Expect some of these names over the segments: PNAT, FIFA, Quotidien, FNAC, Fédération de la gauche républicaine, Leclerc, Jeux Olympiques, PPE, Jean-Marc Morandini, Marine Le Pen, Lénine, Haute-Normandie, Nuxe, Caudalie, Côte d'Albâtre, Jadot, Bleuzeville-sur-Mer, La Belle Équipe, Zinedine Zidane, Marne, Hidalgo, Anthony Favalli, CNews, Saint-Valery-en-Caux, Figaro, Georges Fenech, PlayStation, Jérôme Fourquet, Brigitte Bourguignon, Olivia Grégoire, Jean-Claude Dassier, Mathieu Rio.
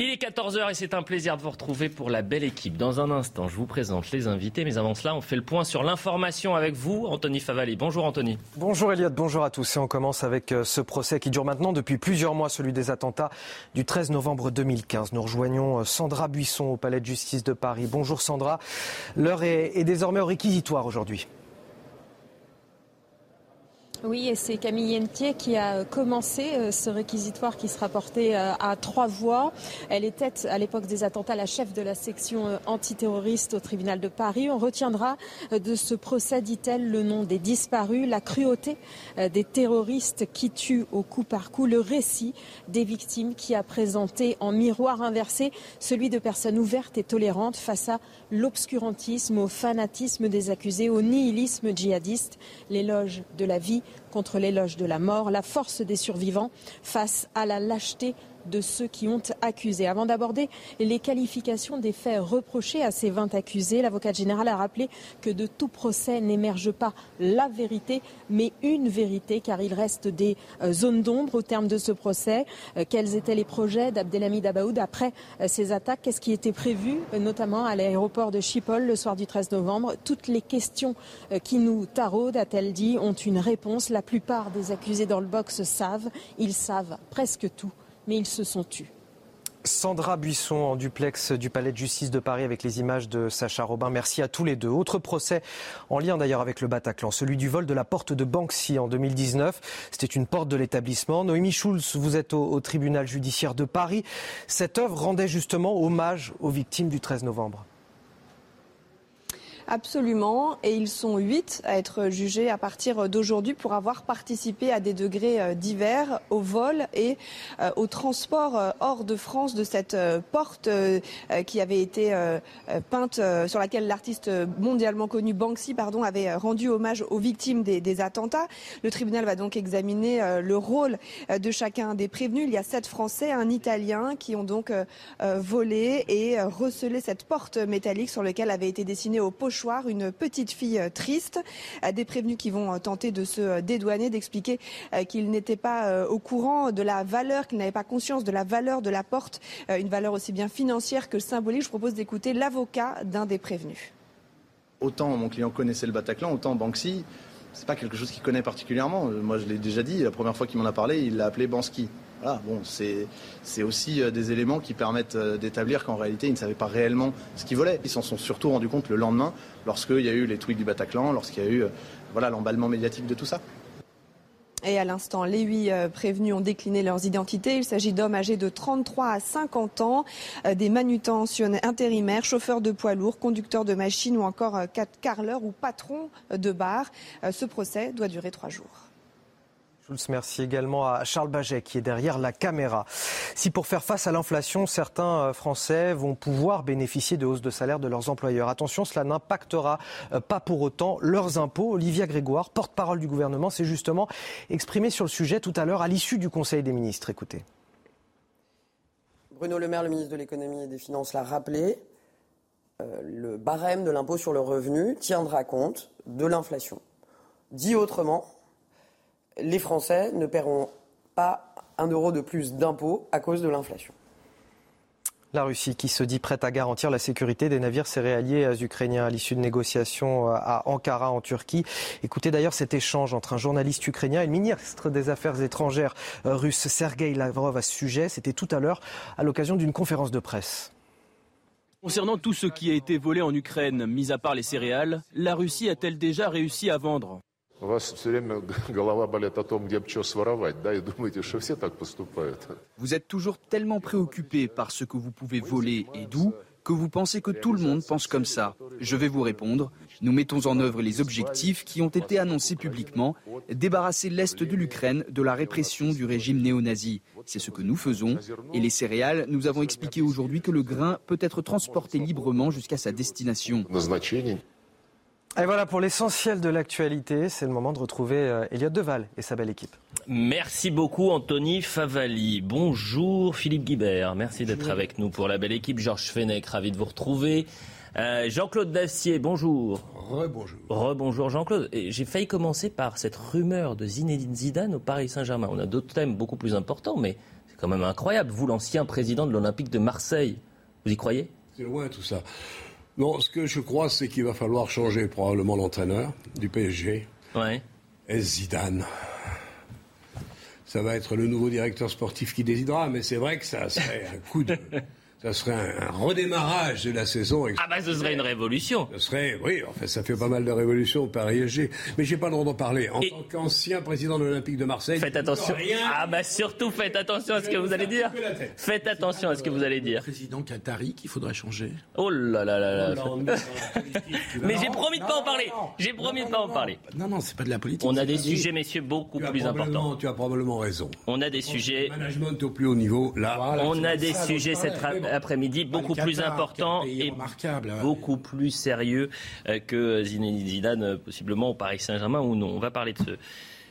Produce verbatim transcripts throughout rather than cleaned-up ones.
Il est quatorze heures et c'est un plaisir de vous retrouver pour La Belle Équipe. Dans un instant, je vous présente les invités, mais avant cela, on fait le point sur l'information avec vous, Anthony Favalli. Bonjour Anthony. Bonjour Eliott, bonjour à tous. Et on commence avec ce procès qui dure maintenant depuis plusieurs mois, celui des attentats du treize novembre deux mille quinze. Nous rejoignons Sandra Buisson au Palais de Justice de Paris. Bonjour Sandra. L'heure est désormais au réquisitoire aujourd'hui. Oui, et c'est Camille Hennetier qui a commencé ce réquisitoire qui sera porté à trois voix. Elle était à l'époque des attentats la chef de la section antiterroriste au tribunal de Paris. On retiendra de ce procès, dit-elle, le nom des disparus, la cruauté des terroristes qui tuent au coup par coup, le récit des victimes qui a présenté en miroir inversé celui de personnes ouvertes et tolérantes face à l'obscurantisme, au fanatisme des accusés, au nihilisme djihadiste, l'éloge de la vie contre l'éloge de la mort, la force des survivants face à la lâcheté de ceux qui ont accusé. Avant d'aborder les qualifications des faits reprochés à ces vingt accusés, l'avocate générale a rappelé que de tout procès n'émerge pas la vérité, mais une vérité, car il reste des zones d'ombre au terme de ce procès. Quels étaient les projets d'Abdelhamid Abaoud après ces attaques? Qu'est-ce qui était prévu, notamment à l'aéroport de Schiphol le soir du treize novembre? Toutes les questions qui nous taraudent, a-t-elle dit, ont une réponse. La plupart des accusés dans le box savent, ils savent presque tout. Mais ils se sont tus. Sandra Buisson en duplex du Palais de Justice de Paris avec les images de Sacha Robin. Merci à tous les deux. Autre procès en lien d'ailleurs avec le Bataclan, celui du vol de la porte de Banksy en deux mille dix-neuf. C'était une porte de l'établissement. Noémie Schulz, vous êtes au, au tribunal judiciaire de Paris. Cette œuvre rendait justement hommage aux victimes du treize novembre. Absolument, et ils sont huit à être jugés à partir d'aujourd'hui pour avoir participé à des degrés divers au vol et au transport hors de France de cette porte qui avait été peinte, sur laquelle l'artiste mondialement connu Banksy pardon, avait rendu hommage aux victimes des, des attentats. Le tribunal va donc examiner le rôle de chacun des prévenus. Il y a sept Français, un Italien qui ont donc volé et recelé cette porte métallique sur laquelle avait été dessinée au poche une petite fille triste, des prévenus qui vont tenter de se dédouaner, d'expliquer qu'ils n'étaient pas au courant de la valeur, qu'ils n'avaient pas conscience de la valeur de la porte, une valeur aussi bien financière que symbolique. Je propose d'écouter l'avocat d'un des prévenus. Autant mon client connaissait le Bataclan, autant Banksy, c'est pas quelque chose qu'il connaît particulièrement. Moi, je l'ai déjà dit, la première fois qu'il m'en a parlé, il l'a appelé Banksy. Voilà, bon, c'est, c'est aussi des éléments qui permettent d'établir qu'en réalité, ils ne savaient pas réellement ce qu'ils volaient. Ils s'en sont surtout rendus compte le lendemain, lorsqu'il y a eu les tweets du Bataclan, lorsqu'il y a eu voilà, l'emballement médiatique de tout ça. Et à l'instant, les huit prévenus ont décliné leurs identités. Il s'agit d'hommes âgés de trente-trois à cinquante ans, des manutentionnaires intérimaires, chauffeurs de poids lourds, conducteurs de machines ou encore carleurs ou patrons de bar. Ce procès doit durer trois jours. Merci également à Charles Baget qui est derrière la caméra. Si pour faire face à l'inflation, certains Français vont pouvoir bénéficier de hausses de salaire de leurs employeurs, attention, cela n'impactera pas pour autant leurs impôts. Olivia Grégoire, porte-parole du gouvernement, s'est justement exprimée sur le sujet tout à l'heure à l'issue du Conseil des ministres. Écoutez. Bruno Le Maire, le ministre de l'économie et des finances, l'a rappelé. Euh, le barème de l'impôt sur le revenu tiendra compte de l'inflation. Dit autrement, les Français ne paieront pas un euro de plus d'impôts à cause de l'inflation. La Russie qui se dit prête à garantir la sécurité des navires céréaliers ukrainiens à l'issue de négociations à Ankara en Turquie. Écoutez d'ailleurs cet échange entre un journaliste ukrainien et le ministre des Affaires étrangères russe Sergueï Lavrov à ce sujet. C'était tout à l'heure à l'occasion d'une conférence de presse. Concernant tout ce qui a été volé en Ukraine, mis à part les céréales, la Russie a-t-elle déjà réussi à vendre ? Vous êtes toujours tellement préoccupé par ce que vous pouvez voler et d'où que vous pensez que tout le monde pense comme ça. Je vais vous répondre. Nous mettons en œuvre les objectifs qui ont été annoncés publiquement, débarrasser l'Est de l'Ukraine de la répression du régime néo-nazi. C'est ce que nous faisons. Et les céréales, nous avons expliqué aujourd'hui que le grain peut être transporté librement jusqu'à sa destination. Et voilà pour l'essentiel de l'actualité. C'est le moment de retrouver Eliott Deval et sa belle équipe. Merci beaucoup Anthony Favalli. Bonjour Philippe Guibert. Merci bonjour. D'être avec nous pour La Belle Équipe. Georges Fenech, ravi de vous retrouver. Euh, Jean-Claude Dassier, bonjour. Rebonjour. Rebonjour Jean-Claude. Et j'ai failli commencer par cette rumeur de Zinedine Zidane au Paris Saint-Germain. On a d'autres thèmes beaucoup plus importants, mais c'est quand même incroyable. Vous, l'ancien président de l'Olympique de Marseille, vous y croyez ? C'est loin tout ça. Non, ce que je crois, c'est qu'il va falloir changer probablement l'entraîneur du P S G. Ouais. Et Zidane. Ça va être le nouveau directeur sportif qui décidera, mais c'est vrai que ça serait un coup de... Ça serait un redémarrage de la saison. Ah bah ce serait une révolution. Ce serait, oui, en fait, ça fait pas mal de révolutions au Paris S G. Mais j'ai pas le droit d'en parler. En et tant qu'ancien président de l'Olympique de Marseille... Faites attention. Rien. Ah bah surtout, faites attention à ce que vous allez dire. Faites attention à ce que vous allez dire. Président Qatari qu'il faudrait changer. Oh là là là là. Mais j'ai promis de pas en parler. J'ai promis de pas en parler. Non, non, c'est pas de la politique. On a des sujets, messieurs, beaucoup plus importants. Tu as probablement raison. On a des sujets... Management au plus haut niveau, là. On a des sujets, cette après-midi, beaucoup Qatar, plus important et beaucoup plus sérieux que Zinedine Zidane, possiblement au Paris Saint-Germain ou non. On va parler de, ce,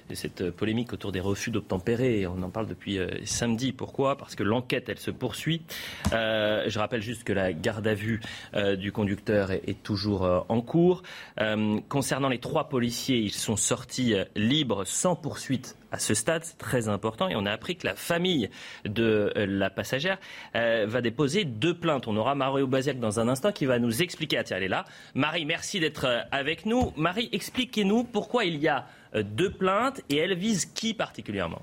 de cette polémique autour des refus d'obtempérer. On en parle depuis euh, samedi. Pourquoi ? Parce que l'enquête, elle se poursuit. Euh, je rappelle juste que la garde à vue euh, du conducteur est, est toujours euh, en cours. Euh, concernant les trois policiers, ils sont sortis euh, libres, sans poursuite. À ce stade, c'est très important, et on a appris que la famille de la passagère euh, va déposer deux plaintes. On aura Mario Bazec dans un instant qui va nous expliquer. Ah, tiens, elle est là. Marie, merci d'être avec nous. Marie, expliquez-nous pourquoi il y a deux plaintes et elles visent qui particulièrement ?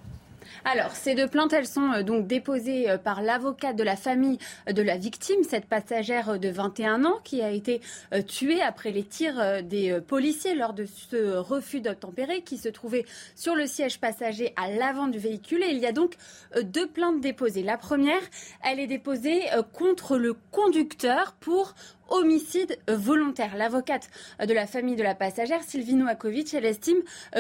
Alors, ces deux plaintes, elles sont donc déposées par l'avocat de la famille de la victime, cette passagère de vingt et un ans qui a été tuée après les tirs des policiers lors de ce refus d'obtempérer qui se trouvait sur le siège passager à l'avant du véhicule. Et il y a donc deux plaintes déposées. La première, elle est déposée contre le conducteur pour homicide volontaire. L'avocate de la famille de la passagère, Sylvie Novakovic, elle estime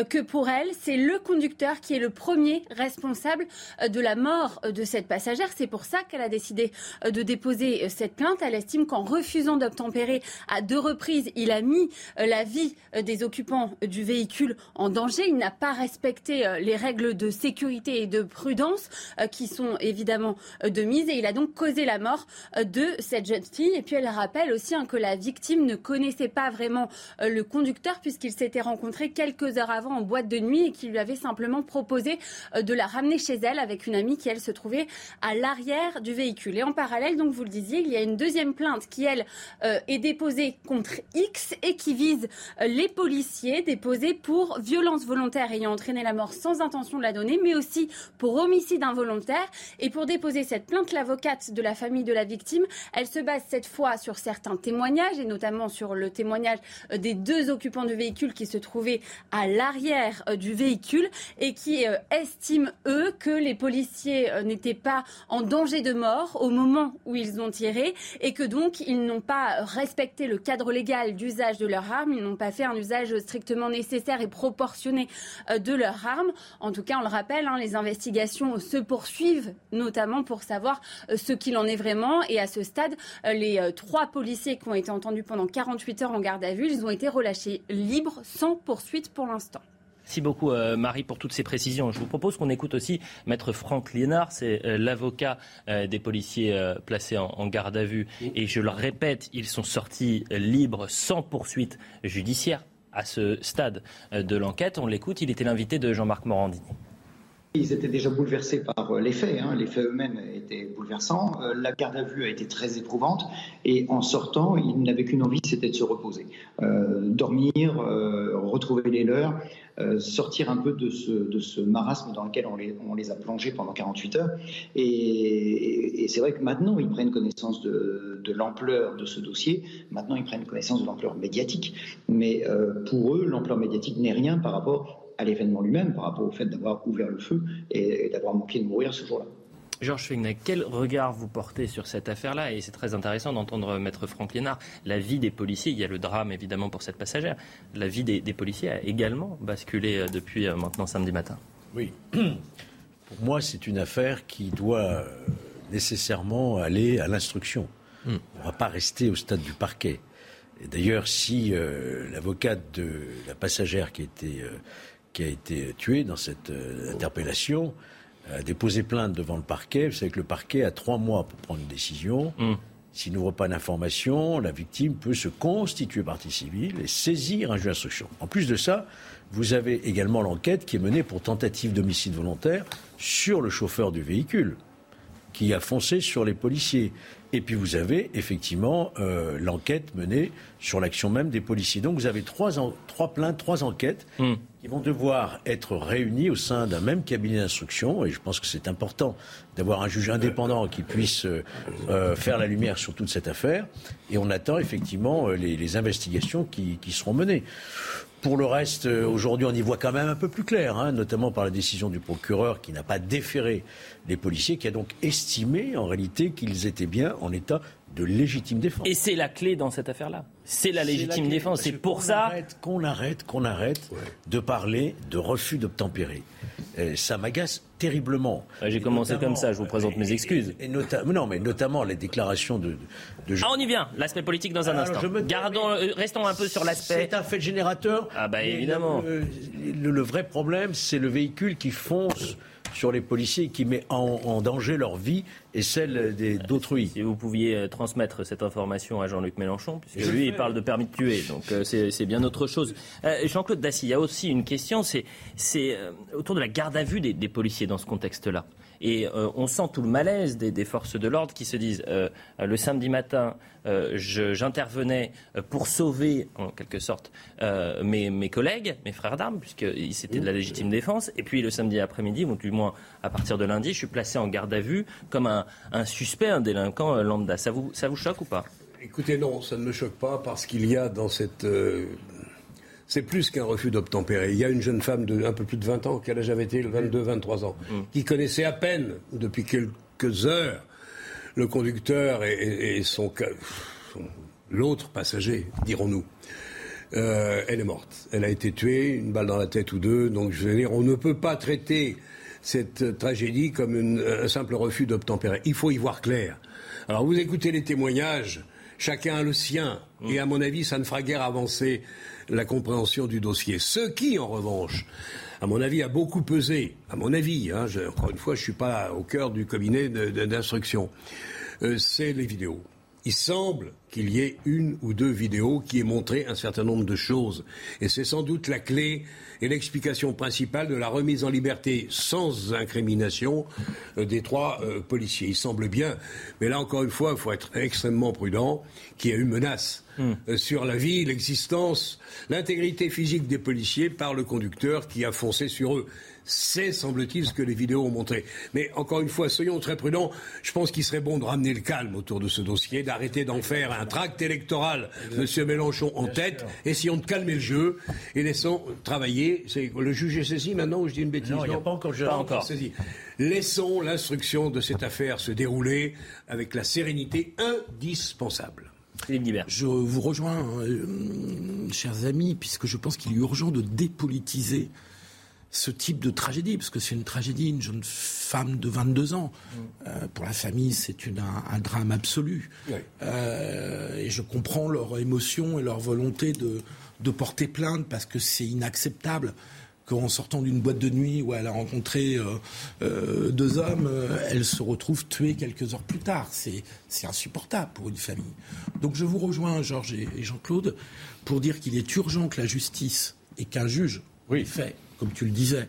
que pour elle, c'est le conducteur qui est le premier responsable de la mort de cette passagère. C'est pour ça qu'elle a décidé de déposer cette plainte. Elle estime qu'en refusant d'obtempérer à deux reprises, il a mis la vie des occupants du véhicule en danger. Il n'a pas respecté les règles de sécurité et de prudence qui sont évidemment de mise et il a donc causé la mort de cette jeune fille. Et puis elle rappelle aussi hein, que la victime ne connaissait pas vraiment euh, le conducteur puisqu'ils s'étaient rencontrés quelques heures avant en boîte de nuit et qu'il lui avait simplement proposé euh, de la ramener chez elle avec une amie qui, elle, se trouvait à l'arrière du véhicule. Et en parallèle, donc vous le disiez, il y a une deuxième plainte qui, elle, euh, est déposée contre X et qui vise euh, les policiers déposés pour violence volontaire ayant entraîné la mort sans intention de la donner, mais aussi pour homicide involontaire. Et pour déposer cette plainte, l'avocate de la famille de la victime, elle se base cette fois sur certains certains témoignages et notamment sur le témoignage des deux occupants du véhicule qui se trouvaient à l'arrière du véhicule et qui estiment, eux, que les policiers n'étaient pas en danger de mort au moment où ils ont tiré et que donc ils n'ont pas respecté le cadre légal d'usage de leur arme, ils n'ont pas fait un usage strictement nécessaire et proportionné de leur arme. En tout cas, on le rappelle, hein, les investigations se poursuivent, notamment pour savoir ce qu'il en est vraiment et à ce stade, les trois policiers policiers qui ont été entendus pendant quarante-huit heures en garde à vue, ils ont été relâchés libres, sans poursuite pour l'instant. Merci beaucoup euh, Marie pour toutes ces précisions. Je vous propose qu'on écoute aussi Maître Franck Lienard, c'est euh, l'avocat euh, des policiers euh, placés en, en garde à vue. Et je le répète, ils sont sortis euh, libres, sans poursuite judiciaire à ce stade euh, de l'enquête. On l'écoute, il était l'invité de Jean-Marc Morandini. Ils étaient déjà bouleversés par les faits, hein. Les faits eux-mêmes étaient bouleversants, la garde à vue a été très éprouvante et en sortant, ils n'avaient qu'une envie, c'était de se reposer, euh, dormir, euh, retrouver les leurs, euh, sortir un peu de ce, de ce marasme dans lequel on les, on les a plongés pendant quarante-huit heures et, et, et c'est vrai que maintenant, ils prennent connaissance de, de l'ampleur de ce dossier, maintenant ils prennent connaissance de l'ampleur médiatique, mais euh, pour eux, l'ampleur médiatique n'est rien par rapport à l'événement lui-même, par rapport au fait d'avoir ouvert le feu et d'avoir manqué de mourir ce jour-là. Georges Fenech, quel regard vous portez sur cette affaire-là? Et c'est très intéressant d'entendre Maître Franck Lienard. La vie des policiers, il y a le drame évidemment pour cette passagère, la vie des, des policiers a également basculé depuis maintenant samedi matin. Oui, pour moi c'est une affaire qui doit nécessairement aller à l'instruction. Mmh. On ne va pas rester au stade du parquet. Et d'ailleurs, si euh, l'avocate de la passagère qui a été, euh, qui a été tuée dans cette euh, interpellation a déposé plainte devant le parquet, vous savez que le parquet a trois mois pour prendre une décision. Mmh. S'il n'ouvre pas d'information, la victime peut se constituer partie civile et saisir un juge d'instruction. En plus de ça, vous avez également l'enquête qui est menée pour tentative d'homicide volontaire sur le chauffeur du véhicule qui a foncé sur les policiers. Et puis vous avez effectivement euh, l'enquête menée sur l'action même des policiers. Donc vous avez trois, en, trois plaintes, trois enquêtes mmh. qui vont devoir être réunies au sein d'un même cabinet d'instruction. Et je pense que c'est important d'avoir un juge indépendant qui puisse euh, euh, faire la lumière sur toute cette affaire. Et on attend effectivement les, les investigations qui, qui seront menées. Pour le reste, aujourd'hui, on y voit quand même un peu plus clair, hein, notamment par la décision du procureur qui n'a pas déféré les policiers, qui a donc estimé en réalité qu'ils étaient bien en état de légitime défense. Et c'est la clé dans cette affaire-là. C'est la légitime c'est la défense. C'est pour qu'on ça arrête, qu'on arrête, qu'on arrête ouais. de parler de refus d'obtempérer. Euh, ça m'agace terriblement. Ouais, j'ai et commencé comme ça. Je vous présente et, mes excuses. Et, et nota- non, mais notamment les déclarations de. de, de... Ah, on y vient. L'aspect politique dans un Alors, instant. Me... Gardons, restons un peu sur l'aspect. C'est un fait générateur. Ah bah évidemment. Le, le, le vrai problème, c'est le véhicule qui fonce sur les policiers, qui met en, en danger leur vie et celle des, d'autrui. Si vous pouviez transmettre cette information à Jean-Luc Mélenchon, puisque lui, il parle de permis de tuer, donc euh, c'est, c'est bien autre chose. Euh, Jean-Claude Dassier, il y a aussi une question, c'est, c'est euh, autour de la garde à vue des, des policiers dans ce contexte-là. Et euh, on sent tout le malaise des, des forces de l'ordre qui se disent euh, « le samedi matin, euh, je, j'intervenais pour sauver, en quelque sorte, euh, mes, mes collègues, mes frères d'armes, puisque c'était de la légitime défense. Et puis le samedi après-midi, ou du moins à partir de lundi, je suis placé en garde à vue comme un, un suspect, un délinquant lambda. » Ça vous, ça vous choque ou pas ? Écoutez, non, ça ne me choque pas parce qu'il y a dans cette... Euh... C'est plus qu'un refus d'obtempérer. Il y a une jeune femme d'un peu plus de vingt ans, quel âge avait-elle ? vingt-deux, vingt-trois ans, mmh. qui connaissait à peine, ou depuis quelques heures, le conducteur et, et, et son, son... l'autre passager, dirons-nous. Euh, elle est morte. Elle a été tuée, une balle dans la tête ou deux. Donc, je veux dire, on ne peut pas traiter cette tragédie comme une, un simple refus d'obtempérer. Il faut y voir clair. Alors, vous écoutez les témoignages, chacun a le sien. Mmh. Et à mon avis, ça ne fera guère avancer la compréhension du dossier. Ce qui, en revanche, à mon avis, a beaucoup pesé. À mon avis, hein, je, encore une fois, je ne suis pas au cœur du cabinet de, de, d'instruction. Euh, c'est les vidéos. Il semble qu'il y ait une ou deux vidéos qui aient montré un certain nombre de choses. Et c'est sans doute la clé et l'explication principale de la remise en liberté sans incrimination euh, des trois euh, policiers. Il semble bien, mais là encore une fois, il faut être extrêmement prudent, qu'il y a eu menace mmh. euh, sur la vie, l'existence, l'intégrité physique des policiers par le conducteur qui a foncé sur eux. C'est, semble-t-il, ce que les vidéos ont montré. Mais encore une fois, soyons très prudents. Je pense qu'il serait bon de ramener le calme autour de ce dossier, d'arrêter d'en faire un tract électoral, M. Mélenchon en tête, essayons de calmer le jeu et laissons travailler. C'est, le juge est saisi maintenant ou je dis une bêtise ? Non, il n'y a pas encore juge. Pas encore saisi. Laissons l'instruction de cette affaire se dérouler avec la sérénité indispensable. Philippe Guibert. Je vous rejoins, euh, chers amis, puisque je pense qu'il est urgent de dépolitiser ce type de tragédie, parce que c'est une tragédie, une jeune femme de vingt-deux ans. Euh, pour la famille, c'est une, un, un drame absolu. Oui. Euh, et je comprends leur émotion et leur volonté de, de porter plainte, parce que c'est inacceptable qu'en sortant d'une boîte de nuit où elle a rencontré euh, euh, deux hommes, euh, elle se retrouve tuée quelques heures plus tard. C'est, c'est insupportable pour une famille. Donc je vous rejoins, Georges et, et Jean-Claude, pour dire qu'il est urgent que la justice et qu'un juge oui. fait... comme tu le disais,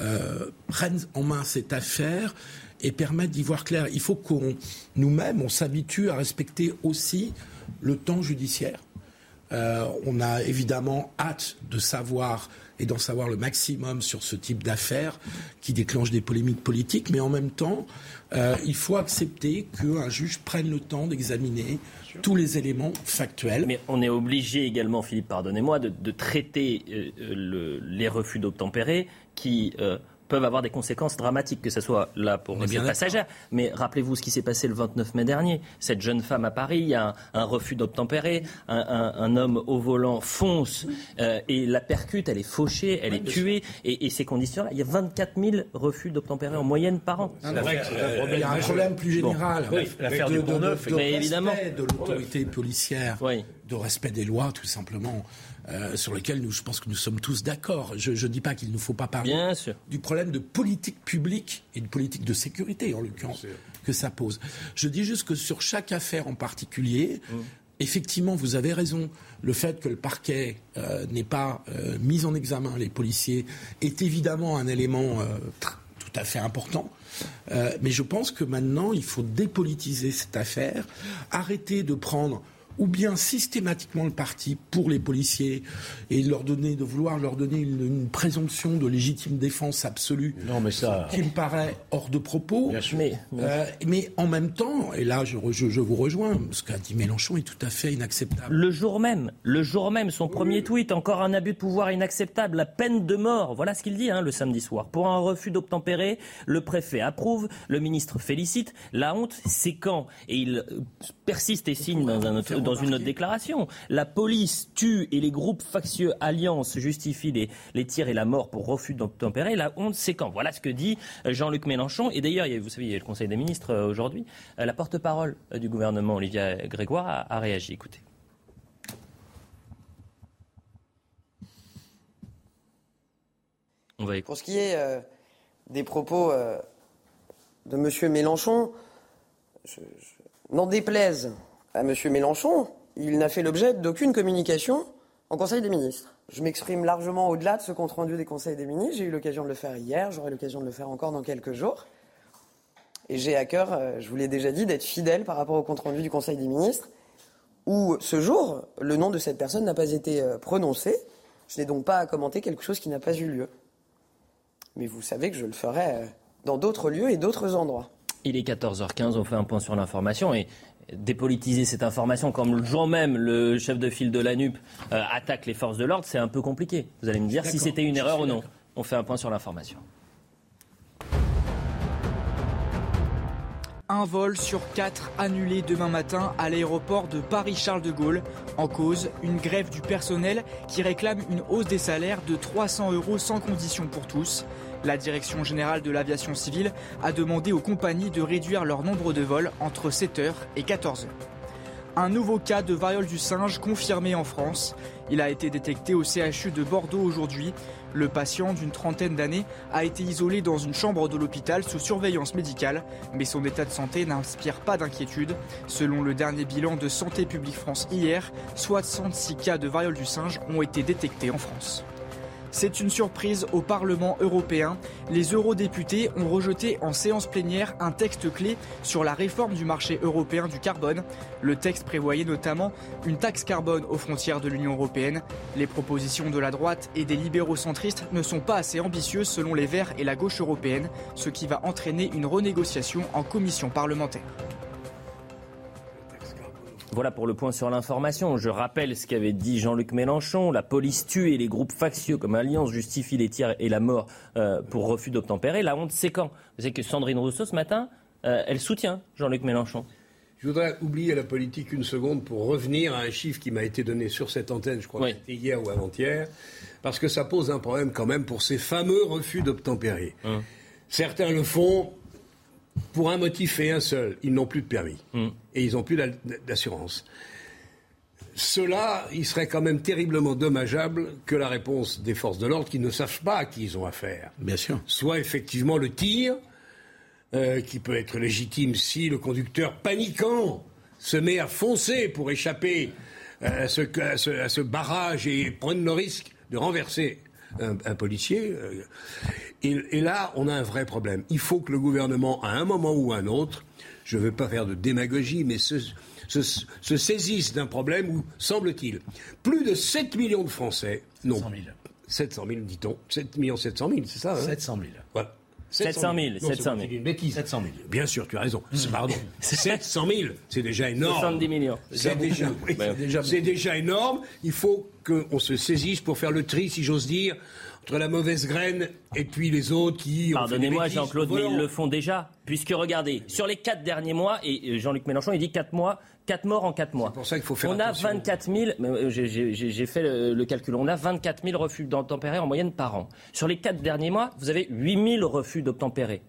euh, prennent en main cette affaire et permettent d'y voir clair. Il faut qu'on, nous-mêmes, on s'habitue à respecter aussi le temps judiciaire. Euh, on a évidemment hâte de savoir et d'en savoir le maximum sur ce type d'affaires qui déclenche des polémiques politiques, mais en même temps, euh, il faut accepter qu'un juge prenne le temps d'examiner tous les éléments factuels. Mais on est obligé également, Philippe, pardonnez-moi, de, de traiter euh, le, les refus d'obtempérer qui... Euh... peuvent avoir des conséquences dramatiques, que ce soit là pour les passagers. Mais rappelez-vous ce qui s'est passé le vingt-neuf mai dernier. Cette jeune femme à Paris, il y a un, un refus d'obtempérer, un, un, un homme au volant fonce euh, et la percute, elle est fauchée, elle est tuée. Et, et ces conditions-là, il y a vingt-quatre mille refus d'obtempérer en moyenne par an. C'est vrai que, euh, il y a un problème plus général. Bon. Oui, l'affaire de, du Pont Neuf, mais évidemment. De l'autorité policière, oui. De respect des lois, tout simplement. Euh, sur lequel nous, je pense que nous sommes tous d'accord. Je ne dis pas qu'il ne faut pas parler du problème de politique publique et de politique de sécurité, en l'occurrence, que ça pose. Je dis juste que sur chaque affaire en particulier, mmh. effectivement, vous avez raison. Le fait que le parquet euh, n'ait pas euh, mis en examen les policiers est évidemment un élément euh, tout à fait important. Euh, mais je pense que maintenant, il faut dépolitiser cette affaire, arrêter de prendre... ou bien systématiquement le parti pour les policiers et leur donner, de vouloir leur donner une, une présomption de légitime défense absolue, non, mais ça... qui me paraît hors de propos. Bien sûr. Mais, euh, mais en même temps, et là je, je, je vous rejoins, ce qu'a dit Mélenchon est tout à fait inacceptable. Le jour même, le jour même, son oui. premier tweet, encore un abus de pouvoir inacceptable, la peine de mort, voilà ce qu'il dit hein, le samedi soir. Pour un refus d'obtempérer, le préfet approuve, le ministre félicite, la honte c'est quand ? Et il persiste et signe dans un autre... dans une autre déclaration. La police tue et les groupes factieux Alliance justifient les, les tirs et la mort pour refus d'obtempérer. La honte, c'est quand ? Voilà ce que dit Jean-Luc Mélenchon. Et d'ailleurs, il y a, vous savez, il y a le Conseil des ministres aujourd'hui. La porte-parole du gouvernement, Olivia Grégoire, a, a réagi. Écoutez. On va écouter. Pour ce qui est euh, des propos euh, de M. Mélenchon, je, je... n'en déplaise à M. Mélenchon, il n'a fait l'objet d'aucune communication en Conseil des ministres. Je m'exprime largement au-delà de ce compte-rendu des Conseils des ministres. J'ai eu l'occasion de le faire hier, j'aurai l'occasion de le faire encore dans quelques jours. Et j'ai à cœur, je vous l'ai déjà dit, d'être fidèle par rapport au compte-rendu du Conseil des ministres, où ce jour, le nom de cette personne n'a pas été prononcé. Je n'ai donc pas à commenter quelque chose qui n'a pas eu lieu. Mais vous savez que je le ferai dans d'autres lieux et d'autres endroits. Il est quatorze heures quinze, on fait un point sur l'information et... dépolitiser cette information comme le jour même le chef de file de la NUPES euh, attaque les forces de l'ordre, c'est un peu compliqué. Vous allez me dire si c'était une erreur ou non. On fait un point sur l'information. Un vol sur quatre annulé demain matin à l'aéroport de Paris-Charles de Gaulle. En cause, une grève du personnel qui réclame une hausse des salaires de trois cents euros sans condition pour tous. La Direction générale de l'aviation civile a demandé aux compagnies de réduire leur nombre de vols entre sept heures et quatorze heures. Un nouveau cas de variole du singe confirmé en France. Il a été détecté au C H U de Bordeaux aujourd'hui. Le patient d'une trentaine d'années a été isolé dans une chambre de l'hôpital sous surveillance médicale, mais son état de santé n'inspire pas d'inquiétude. Selon le dernier bilan de Santé publique France hier, soixante-six cas de variole du singe ont été détectés en France. C'est une surprise au Parlement européen. Les eurodéputés ont rejeté en séance plénière un texte clé sur la réforme du marché européen du carbone. Le texte prévoyait notamment une taxe carbone aux frontières de l'Union européenne. Les propositions de la droite et des libéraux centristes ne sont pas assez ambitieuses selon les Verts et la gauche européenne, ce qui va entraîner une renégociation en commission parlementaire. Voilà pour le point sur l'information. Je rappelle ce qu'avait dit Jean-Luc Mélenchon. La police tue et les groupes factieux comme Alliance justifient les tirs et la mort euh, pour refus d'obtempérer. La honte, c'est quand ? Vous savez que Sandrine Rousseau, ce matin, euh, elle soutient Jean-Luc Mélenchon. Je voudrais oublier la politique une seconde pour revenir à un chiffre qui m'a été donné sur cette antenne, je crois oui. que c'était hier ou avant-hier, parce que ça pose un problème quand même pour ces fameux refus d'obtempérer. Hum. Certains le font... pour un motif et un seul, ils n'ont plus de permis mmh. et ils n'ont plus d'assurance. Cela, il serait quand même terriblement dommageable que la réponse des forces de l'ordre qui ne savent pas à qui ils ont affaire. Bien sûr. Soit effectivement le tir, euh, qui peut être légitime si le conducteur paniquant se met à foncer pour échapper euh, à, ce, à, ce, à ce barrage et prendre le risque de renverser Un, un policier. Euh, et, et là, on a un vrai problème. Il faut que le gouvernement, à un moment ou à un autre, je ne veux pas faire de démagogie, mais se, se, se saisisse d'un problème où, semble-t-il, plus de sept millions de Français... Non, sept cent mille. sept cent mille, dit-on. sept millions sept cent mille, c'est ça hein ? sept cent mille. Voilà. sept cent mille. sept cent mille. Non, sept cent mille. C'est une bêtise. sept cent mille. Bien sûr, tu as raison. Mmh. Pardon. sept cent mille, c'est déjà énorme. soixante-dix millions. C'est déjà, c'est déjà énorme. Il faut qu'on se saisisse pour faire le tri, si j'ose dire, entre la mauvaise graine et puis les autres qui ont Pardonnez-moi, fait des bêtises, Jean-Claude, mais ils le font déjà. Puisque regardez, sur les quatre derniers mois, et Jean-Luc Mélenchon, il dit quatre mois, quatre morts en quatre mois. C'est pour ça qu'il faut faire on attention. On a vingt-quatre mille, j'ai, j'ai, j'ai fait le, le calcul, on a vingt-quatre mille refus d'obtempérer en moyenne par an. Sur les quatre derniers mois, vous avez huit mille refus d'obtempérer.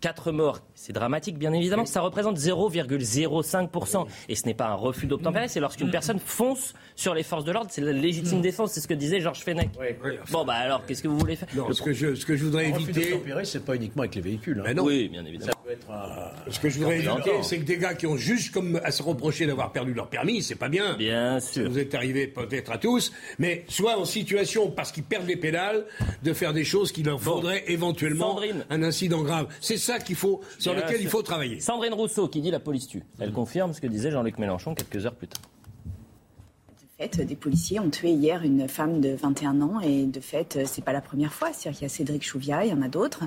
quatre morts, c'est dramatique bien évidemment, ça représente zéro virgule zéro cinq pour cent. Et ce n'est pas un refus d'obtempérer, c'est lorsqu'une personne fonce sur les forces de l'ordre, c'est la légitime défense, c'est ce que disait Georges Fenech. Oui, oui, enfin, bon bah alors, qu'est-ce que vous voulez faire ? Non, le... ce, que je, ce que je voudrais éviter... Le refus d'obtempérer, c'est pas uniquement avec les véhicules. Hein. Ben non. Oui, bien évidemment. Ça peut être un... Ce que je voudrais éviter, c'est que des gars qui ont juste comme à se reprocher d'avoir perdu leur permis, c'est pas bien. Bien sûr. Ça vous est arrivé peut-être à tous, mais soit en situation, parce qu'ils perdent les pédales, de faire des choses qui leur faudrait bon. éventuellement Sandrine. un incident grave. C'est ça qu'il faut, sur lequel il faut travailler. Sandrine Rousseau qui dit la police tue. Elle confirme ce que disait Jean-Luc Mélenchon quelques heures plus tard. De fait, des policiers ont tué hier une femme de vingt et un ans et de fait, c'est pas la première fois. C'est-à-dire qu'il y a Cédric Chouviat, il y en a d'autres.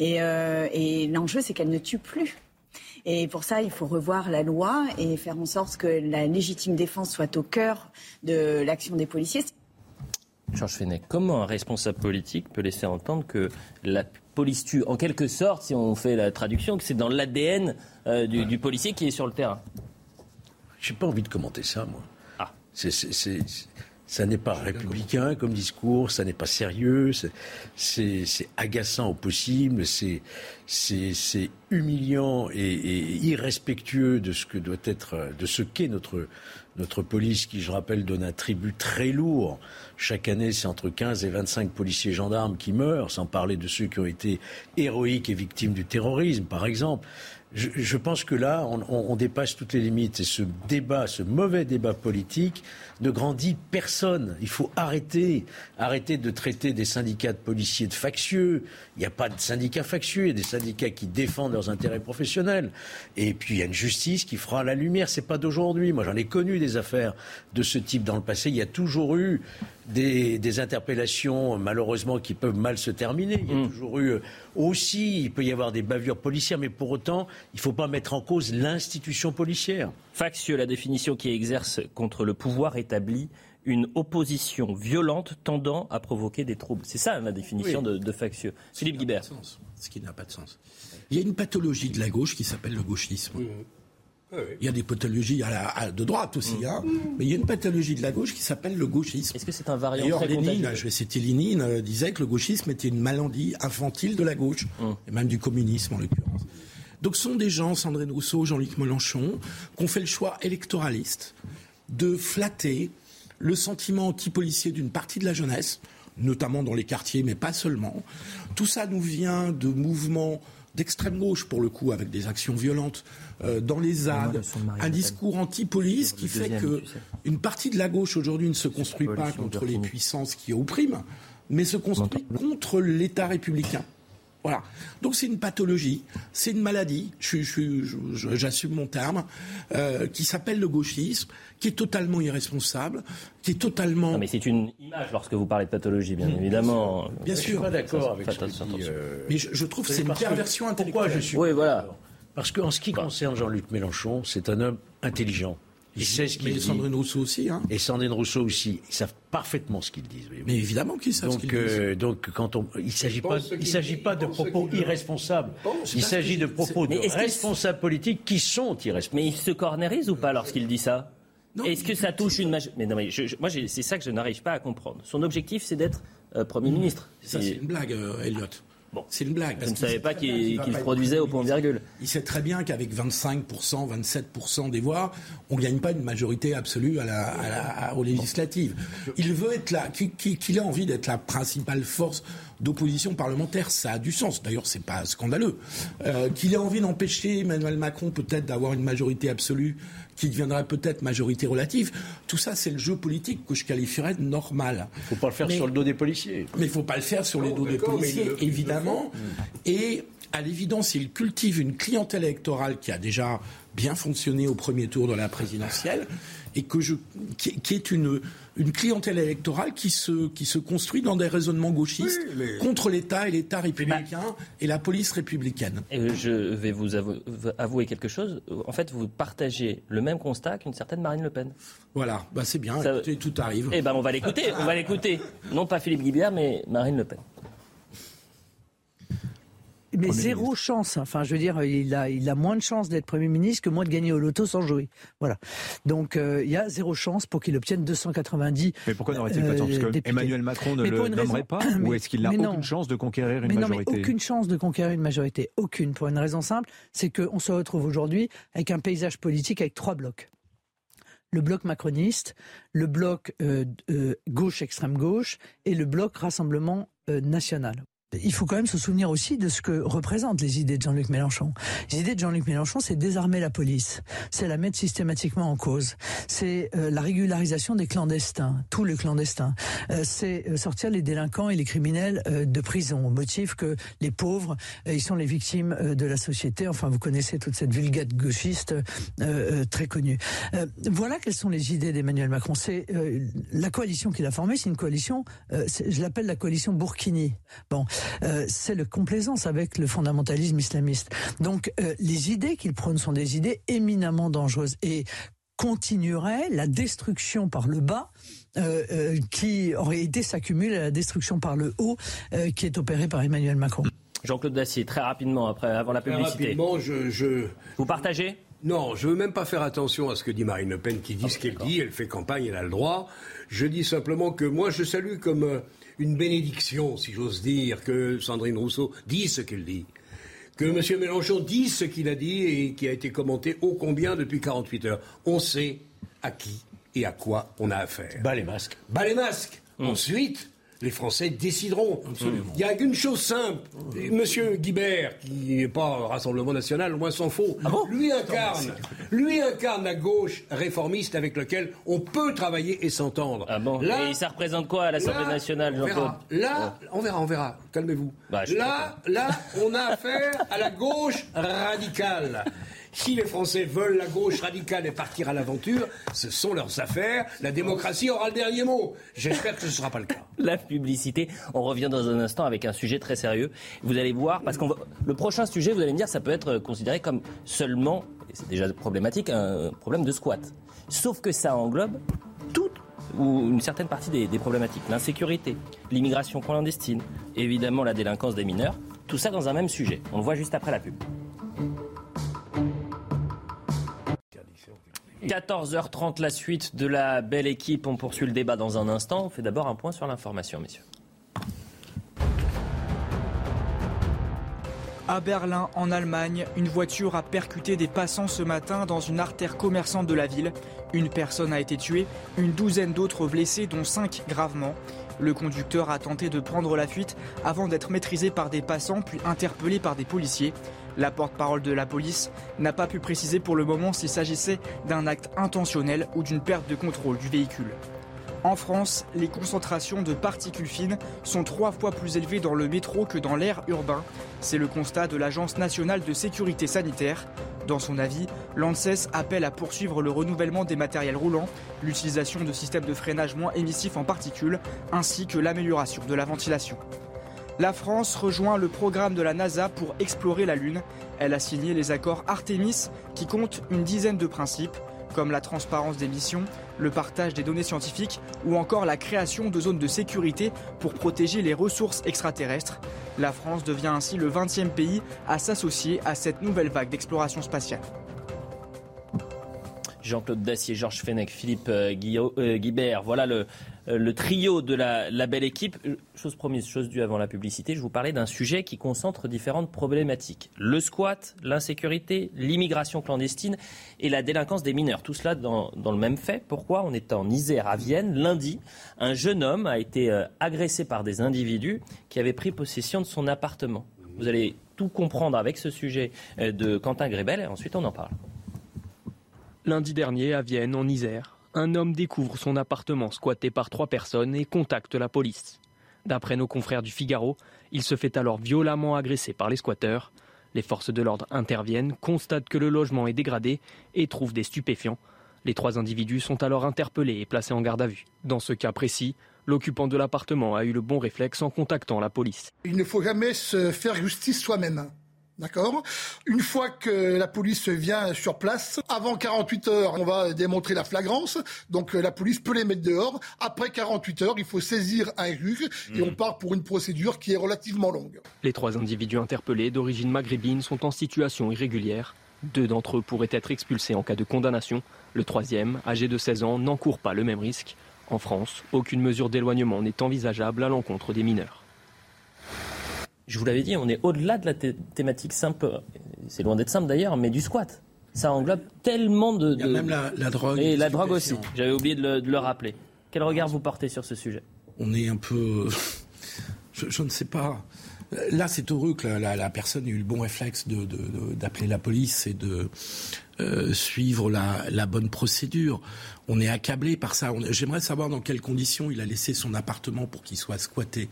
Et, euh, et l'enjeu, c'est qu'elle ne tue plus. Et pour ça, il faut revoir la loi et faire en sorte que la légitime défense soit au cœur de l'action des policiers. Georges Fenech, comment un responsable politique peut laisser entendre que la police tue, en quelque sorte, si on fait la traduction, que c'est dans l'A D N euh, du, du policier qui est sur le terrain? J'ai pas envie de commenter ça, moi. Ah. C'est, c'est, c'est, c'est, ça n'est pas républicain comme discours, ça n'est pas sérieux, c'est, c'est, c'est agaçant au possible, c'est, c'est, c'est humiliant et, et irrespectueux de ce que doit être, de ce qu'est notre. Notre police qui, je rappelle, donne un tribut très lourd. Chaque année, c'est entre quinze et vingt-cinq policiers gendarmes qui meurent, sans parler de ceux qui ont été héroïques et victimes du terrorisme, par exemple. Je, je pense que là, on, on, on dépasse toutes les limites. Et ce débat, ce mauvais débat politique ne grandit personne. Il faut arrêter. Arrêter de traiter des syndicats de policiers de factieux. Il n'y a pas de syndicats factieux. Il y a des syndicats qui défendent leurs intérêts professionnels. Et puis, il y a une justice qui fera la lumière. Ce n'est pas d'aujourd'hui. Moi, j'en ai connu des affaires de ce type dans le passé. Il y a toujours eu des, des interpellations, malheureusement, qui peuvent mal se terminer. Il y a mmh. toujours eu... Aussi, il peut y avoir des bavures policières, mais pour autant, il ne faut pas mettre en cause l'institution policière. Factieux, la définition qui exerce contre le pouvoir établit une opposition violente tendant à provoquer des troubles. C'est ça la définition oui. de, de factieux. Ce Philippe Guibert. Ce qui n'a pas de sens. Il y a une pathologie de la gauche qui s'appelle le gauchisme. Mmh. Il y a des pathologies à la, à, de droite aussi, mmh. hein, mais il y a une pathologie de la gauche qui s'appelle le gauchisme. Est-ce que c'est un variant D'ailleurs, très Lénine, je vais citer Lénine, euh, disait que le gauchisme était une maladie infantile de la gauche, mmh. et même du communisme en l'occurrence. Donc ce sont des gens, Sandrine Rousseau, Jean-Luc Mélenchon, qui ont fait le choix électoraliste de flatter le sentiment anti-policier d'une partie de la jeunesse, notamment dans les quartiers, mais pas seulement. Tout ça nous vient de mouvements d'extrême gauche, pour le coup, avec des actions violentes euh, dans les ZAD, un discours anti-police qui fait qu'une partie de la gauche aujourd'hui ne se construit pas contre les puissances qui oppriment, mais se construit contre l'État républicain. Voilà. Donc c'est une pathologie, c'est une maladie, je, je, je, je, j'assume mon terme, euh, qui s'appelle le gauchisme, qui est totalement irresponsable, qui est totalement... Non mais c'est une image lorsque vous parlez de pathologie, bien mmh, évidemment. Bien sûr. Je ne suis pas d'accord avec ça. Mais je, je trouve que c'est une perversion intellectuelle. Pourquoi je suis... Oui, voilà. Parce qu'en ce qui concerne Jean-Luc Mélenchon, c'est un homme intelligent. Il sait ce qu'il dit. Et Sandrine Rousseau aussi. Hein. Et Sandrine Rousseau aussi. Ils savent parfaitement ce qu'ils disent. Voyez-vous. Mais évidemment qu'ils savent donc, ce qu'ils euh, disent. Donc, quand on, il ne s'agit pas, il s'agit pas de propos irresponsables. Il s'agit de propos de responsables politiques qui sont irresponsables. Mais ils se cornérisent ou pas lorsqu'il dit ça ? Non, est-ce que ça touche une majorité ? Mais non, mais je, je, moi, j'ai, c'est ça que je n'arrive pas à comprendre. Son objectif, c'est d'être euh, Premier mmh. ministre. Ça, c'est, c'est une blague, euh, Eliott. Bon. C'est une blague. Parce je ne savais pas qu'il, qu'il se produisait au point virgule. Il sait très bien qu'avec vingt-cinq pour cent, vingt-sept pour cent des voix, on ne gagne pas une majorité absolue à la, à la, aux législatives. Il veut être là, qu'il a envie d'être la principale force d'opposition parlementaire, ça a du sens. D'ailleurs, c'est pas scandaleux. Euh, qu'il ait envie d'empêcher Emmanuel Macron peut-être d'avoir une majorité absolue qui deviendrait peut-être majorité relative. Tout ça, c'est le jeu politique que je qualifierais de normal. Il ne faut pas le faire mais, sur le dos des policiers. Mais il ne faut pas le faire sur non, les dos des policiers, le, évidemment. Le Et à l'évidence, il cultive une clientèle électorale qui a déjà bien fonctionné au premier tour de la présidentielle et que je, qui, qui est une, une clientèle électorale qui se, qui se construit dans des raisonnements gauchistes oui, mais... contre l'État et l'État républicain bah... et la police républicaine. Et je vais vous avou- avouer quelque chose. En fait, vous partagez le même constat qu'une certaine Marine Le Pen. Voilà, bah c'est bien, ça... écoutez, tout arrive. Eh bah ben on va l'écouter, on va l'écouter. Non pas Philippe Guibert, mais Marine Le Pen. Mais Premier zéro ministre. Chance. Enfin, je veux dire, il a, il a moins de chances d'être Premier ministre que moins de gagner au loto sans jouer. Voilà. Donc, euh, il y a zéro chance pour qu'il obtienne deux cent quatre-vingt-dix. Mais pourquoi n'aurait-il pas de chance ? Parce que députés. Emmanuel Macron ne mais le nommerait pas mais, ou est-ce qu'il n'a aucune chance de conquérir une mais non, majorité ? Mais aucune chance de conquérir une majorité. Aucune. Pour une raison simple, c'est qu'on se retrouve aujourd'hui avec un paysage politique avec trois blocs. Le bloc macroniste, le bloc euh, euh, gauche-extrême-gauche et le bloc rassemblement euh, national. Il faut quand même se souvenir aussi de ce que représentent les idées de Jean-Luc Mélenchon. Les idées de Jean-Luc Mélenchon, c'est désarmer la police, c'est la mettre systématiquement en cause, c'est euh, la régularisation des clandestins, tous les clandestins, euh, c'est euh, sortir les délinquants et les criminels euh, de prison, au motif que les pauvres, euh, ils sont les victimes euh, de la société. Enfin, vous connaissez toute cette vulgate gauchiste euh, euh, très connue. Euh, voilà quelles sont les idées d'Emmanuel Macron. C'est euh, la coalition qu'il a formée, c'est une coalition, euh, c'est, je l'appelle la coalition Burkini. Bon. Euh, c'est le complaisance avec le fondamentalisme islamiste. Donc euh, les idées qu'il prône sont des idées éminemment dangereuses et continueraient la destruction par le bas euh, euh, qui aurait été s'accumule à la destruction par le haut euh, qui est opérée par Emmanuel Macron. Jean-Claude Dassier, très rapidement après, avant la publicité. Très rapidement, je, je... Vous partagez ? Non, je ne veux même pas faire attention à ce que dit Marine Le Pen qui dit oh, ce qu'elle d'accord. dit, elle fait campagne, elle a le droit. Je dis simplement que moi je salue comme... Euh, une bénédiction, si j'ose dire, que Sandrine Rousseau dise ce qu'elle dit, que M. Mélenchon dise ce qu'il a dit et qui a été commenté ô combien depuis quarante-huit heures. On sait à qui et à quoi on a affaire. Bas les masques. Bas les masques. Mmh. Ensuite, les Français décideront. Absolument. Il n'y a qu'une chose simple. M. Guibert, qui n'est pas au Rassemblement National, loin s'en faut, ah bon lui, incarne, lui incarne la gauche réformiste avec laquelle on peut travailler et s'entendre. Ah bon là, et ça représente quoi à l'Assemblée là, nationale, Jean-Claude ? Là, on verra, on verra. Calmez-vous. Bah, là, là, on a affaire à la gauche radicale. Si les Français veulent la gauche radicale et partir à l'aventure, ce sont leurs affaires. La démocratie aura le dernier mot. J'espère que ce ne sera pas le cas. La publicité. On revient dans un instant avec un sujet très sérieux. Vous allez voir, parce que va... le prochain sujet, vous allez me dire, ça peut être considéré comme seulement, et c'est déjà problématique, un problème de squat. Sauf que ça englobe toute ou une certaine partie des, des problématiques. L'insécurité, l'immigration clandestine, évidemment la délinquance des mineurs. Tout ça dans un même sujet. On le voit juste après la pub. quatorze heures trente, la suite de La Belle Équipe. On poursuit le débat dans un instant. On fait d'abord un point sur l'information, messieurs. À Berlin, en Allemagne, une voiture a percuté des passants ce matin dans une artère commerçante de la ville. Une personne a été tuée, une douzaine d'autres blessées, dont cinq gravement. Le conducteur a tenté de prendre la fuite avant d'être maîtrisé par des passants, puis interpellé par des policiers. La porte-parole de la police n'a pas pu préciser pour le moment s'il s'agissait d'un acte intentionnel ou d'une perte de contrôle du véhicule. En France, les concentrations de particules fines sont trois fois plus élevées dans le métro que dans l'air urbain. C'est le constat de l'Agence nationale de sécurité sanitaire. Dans son avis, l'ANSES appelle à poursuivre le renouvellement des matériels roulants, l'utilisation de systèmes de freinage moins émissifs en particules, ainsi que l'amélioration de la ventilation. La France rejoint le programme de la NASA pour explorer la Lune. Elle a signé les accords Artemis qui comptent une dizaine de principes, comme la transparence des missions, le partage des données scientifiques ou encore la création de zones de sécurité pour protéger les ressources extraterrestres. La France devient ainsi le vingtième pays à s'associer à cette nouvelle vague d'exploration spatiale. Jean-Claude Dassier, Georges Fenech, Philippe Guibert, voilà le... le trio de la, la Belle Équipe. Chose promise, chose due avant la publicité, je vous parlais d'un sujet qui concentre différentes problématiques. Le squat, l'insécurité, l'immigration clandestine et la délinquance des mineurs. Tout cela dans, dans le même fait. Pourquoi ? On était en Isère, à Vienne, lundi. Un jeune homme a été euh, agressé par des individus qui avaient pris possession de son appartement. Vous allez tout comprendre avec ce sujet euh, de Quentin Grébel et ensuite on en parle. Lundi dernier, à Vienne, en Isère, un homme découvre son appartement squatté par trois personnes et contacte la police. D'après nos confrères du Figaro, il se fait alors violemment agresser par les squatteurs. Les forces de l'ordre interviennent, constatent que le logement est dégradé et trouvent des stupéfiants. Les trois individus sont alors interpellés et placés en garde à vue. Dans ce cas précis, l'occupant de l'appartement a eu le bon réflexe en contactant la police. Il ne faut jamais se faire justice soi-même. D'accord ? Une fois que la police vient sur place, avant quarante-huit heures, on va démontrer la flagrance. Donc la police peut les mettre dehors. Après quarante-huit heures, il faut saisir un juge et mmh. on part pour une procédure qui est relativement longue. Les trois individus interpellés d'origine maghrébine sont en situation irrégulière. Deux d'entre eux pourraient être expulsés en cas de condamnation. Le troisième, âgé de seize ans, n'encourt pas le même risque. En France, aucune mesure d'éloignement n'est envisageable à l'encontre des mineurs. Je vous l'avais dit, on est au-delà de la thématique simple, c'est loin d'être simple d'ailleurs, mais du squat. Ça englobe tellement de... de... Il y a même la, la drogue. Et la drogue aussi, j'avais oublié de le, de le rappeler. Quel regard vous portez sur ce sujet ? On est un peu... Je, je ne sais pas... Là, c'est heureux que la, la, la personne ait eu le bon réflexe de, de, de, d'appeler la police et de euh, suivre la, la bonne procédure. On est accablé par ça. On, j'aimerais savoir dans quelles conditions il a laissé son appartement pour qu'il soit squatté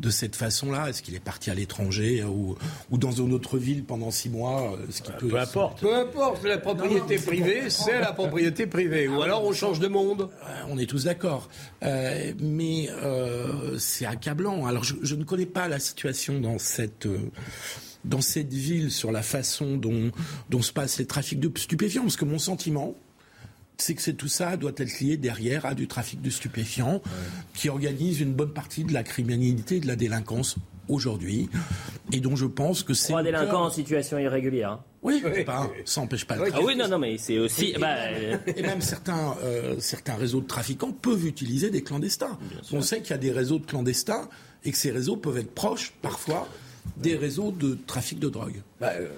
de cette façon-là. Est-ce qu'il est parti à l'étranger ou, ou dans une autre ville pendant six mois ce qui euh, peut, peu importe. Peu importe. La propriété non, non, privée, c'est, c'est la propriété privée. Ah, ou alors on change de monde. On est tous d'accord. Euh, mais euh, c'est accablant. Alors je, je ne connais pas la situation dans cette, dans cette ville sur la façon dont, dont se passe les trafics de stupéfiants. Parce que mon sentiment, c'est que c'est tout ça doit être lié derrière à du trafic de stupéfiants ouais. qui organise une bonne partie de la criminalité et de la délinquance aujourd'hui. Et dont je pense que c'est... Trois délinquants en situation irrégulière. Oui, oui. Pas, ça n'empêche pas le trafic. Ah oui, non, non, mais c'est aussi... Et, bah... et même certains, euh, certains réseaux de trafiquants peuvent utiliser des clandestins. On sait qu'il y a des réseaux de clandestins et que ces réseaux peuvent être proches, parfois, des réseaux de trafic de drogue. Bah, euh,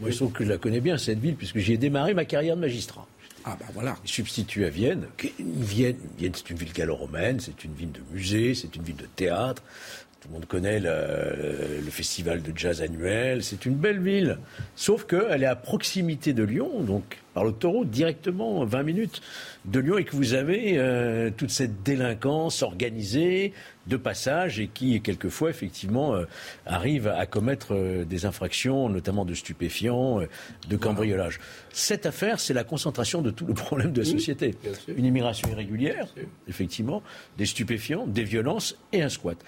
moi, je trouve que je la connais bien, cette ville, puisque j'y ai démarré ma carrière de magistrat. Ah ben voilà. Substitut à Vienne. Vienne, Vienne, c'est une ville gallo-romaine, c'est une ville de musée, c'est une ville de théâtre. Tout le monde connaît le, le festival de jazz annuel. C'est une belle ville. Sauf qu'elle est à proximité de Lyon, donc par l'autoroute, directement vingt minutes de Lyon, et que vous avez euh, toute cette délinquance organisée de passage et qui, quelquefois, effectivement, euh, arrive à commettre euh, des infractions, notamment de stupéfiants, euh, de cambriolage. Voilà. Cette affaire, c'est la concentration de tout le problème de la société. Oui, une immigration irrégulière, effectivement, des stupéfiants, des violences et un squat.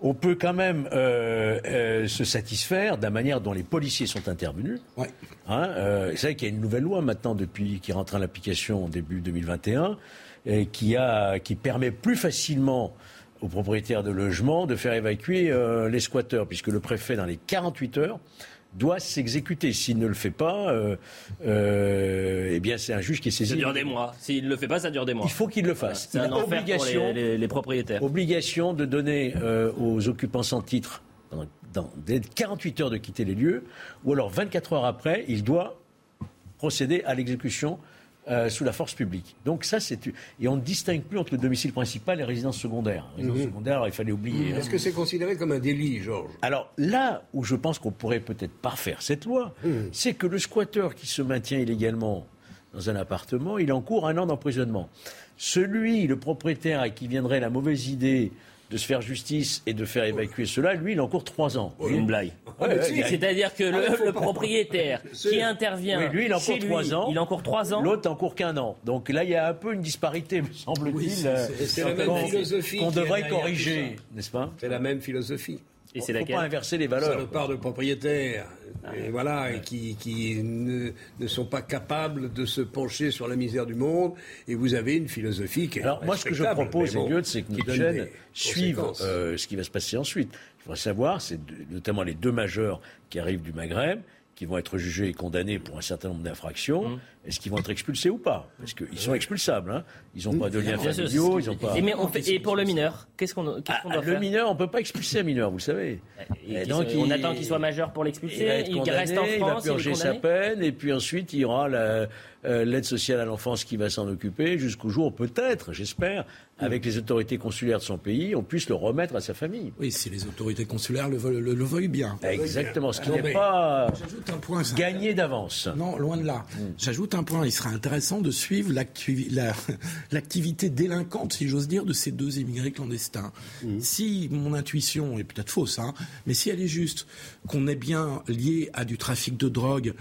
On peut quand même euh, euh, se satisfaire de la manière dont les policiers sont intervenus. Ouais. Hein, euh, c'est vrai qu'il y a une nouvelle loi maintenant depuis, qui rentre en application au début deux mille vingt et un et qui, a, qui permet plus facilement aux propriétaires de logements de faire évacuer euh, les squatteurs, puisque le préfet, dans les quarante-huit heures, doit s'exécuter. S'il ne le fait pas, euh, euh, eh bien c'est un juge qui est saisi. Ça dure des mois. S'il ne le fait pas, ça dure des mois. Il faut qu'il le fasse. Voilà, c'est un enfer obligation, pour les, les, les propriétaires. Obligation de donner euh, aux occupants sans titre, dans, dans dès quarante-huit heures, de quitter les lieux, ou alors vingt-quatre heures après, il doit procéder à l'exécution euh, sous la force publique. Donc ça, c'est... Et on ne distingue plus entre le domicile principal et la résidence secondaire. La résidence mmh. secondaire, il fallait oublier. Mmh. Hein. Est-ce que c'est considéré comme un délit, Georges ? Alors là où je pense qu'on pourrait peut-être parfaire cette loi, mmh. c'est que le squatteur qui se maintient illégalement dans un appartement, il encourt un an d'emprisonnement. Celui, le propriétaire à qui viendrait la mauvaise idée de se faire justice et de faire évacuer cela, lui, il encourt trois ans. Oui. Une blague. Ouais, ouais, si, c'est-à-dire que le, le propriétaire qui intervient oui, lui, il chez lui, trois ans, il encourt trois ans, l'autre encourt qu'un an. Donc là, il y a un peu une disparité, me semble-t-il, oui, c'est, c'est, c'est la même philosophie qu'on devrait corriger, n'est-ce pas ? C'est la même philosophie. Il ne faut pas inverser les valeurs. Ça repart de propriétaires ah, et voilà, ouais. et qui, qui ne, ne sont pas capables de se pencher sur la misère du monde. Et vous avez une philosophie qui est Alors moi, ce que je propose, bon, Eliott, c'est que notre chaîne suive euh, ce qui va se passer ensuite. Il faut savoir, c'est de, notamment les deux majeurs qui arrivent du Maghreb, qui vont être jugés et condamnés pour un certain nombre d'infractions, mmh. est-ce qu'ils vont être expulsés ou pas ? Parce qu'ils sont expulsables, hein. Ils n'ont mmh. pas de lien familial, ils n'ont pas... Et, mais on fait... et pour le mineur, qu'est-ce qu'on, qu'est-ce qu'on doit ah, faire ? Le mineur, on ne peut pas expulser un mineur, vous le savez. Et et donc, on il... attend qu'il soit majeur pour l'expulser, il, condamné, il reste en France, il va purger il sa peine, et puis ensuite il y aura la, euh, l'aide sociale à l'enfance qui va s'en occuper, jusqu'au jour, peut-être, j'espère, avec les autorités consulaires de son pays, on puisse le remettre à sa famille. Oui, si les autorités consulaires le, le, le, le veuillent bien. Exactement, ce qui Alors, n'est pas un point, gagné un... d'avance. Non, loin de là. Mm. J'ajoute un point, il sera intéressant de suivre l'activi... la... l'activité délinquante, si j'ose dire, de ces deux immigrés clandestins. Mm. Si mon intuition est peut-être fausse, hein, mais si elle est juste, qu'on est bien lié à du trafic de drogue...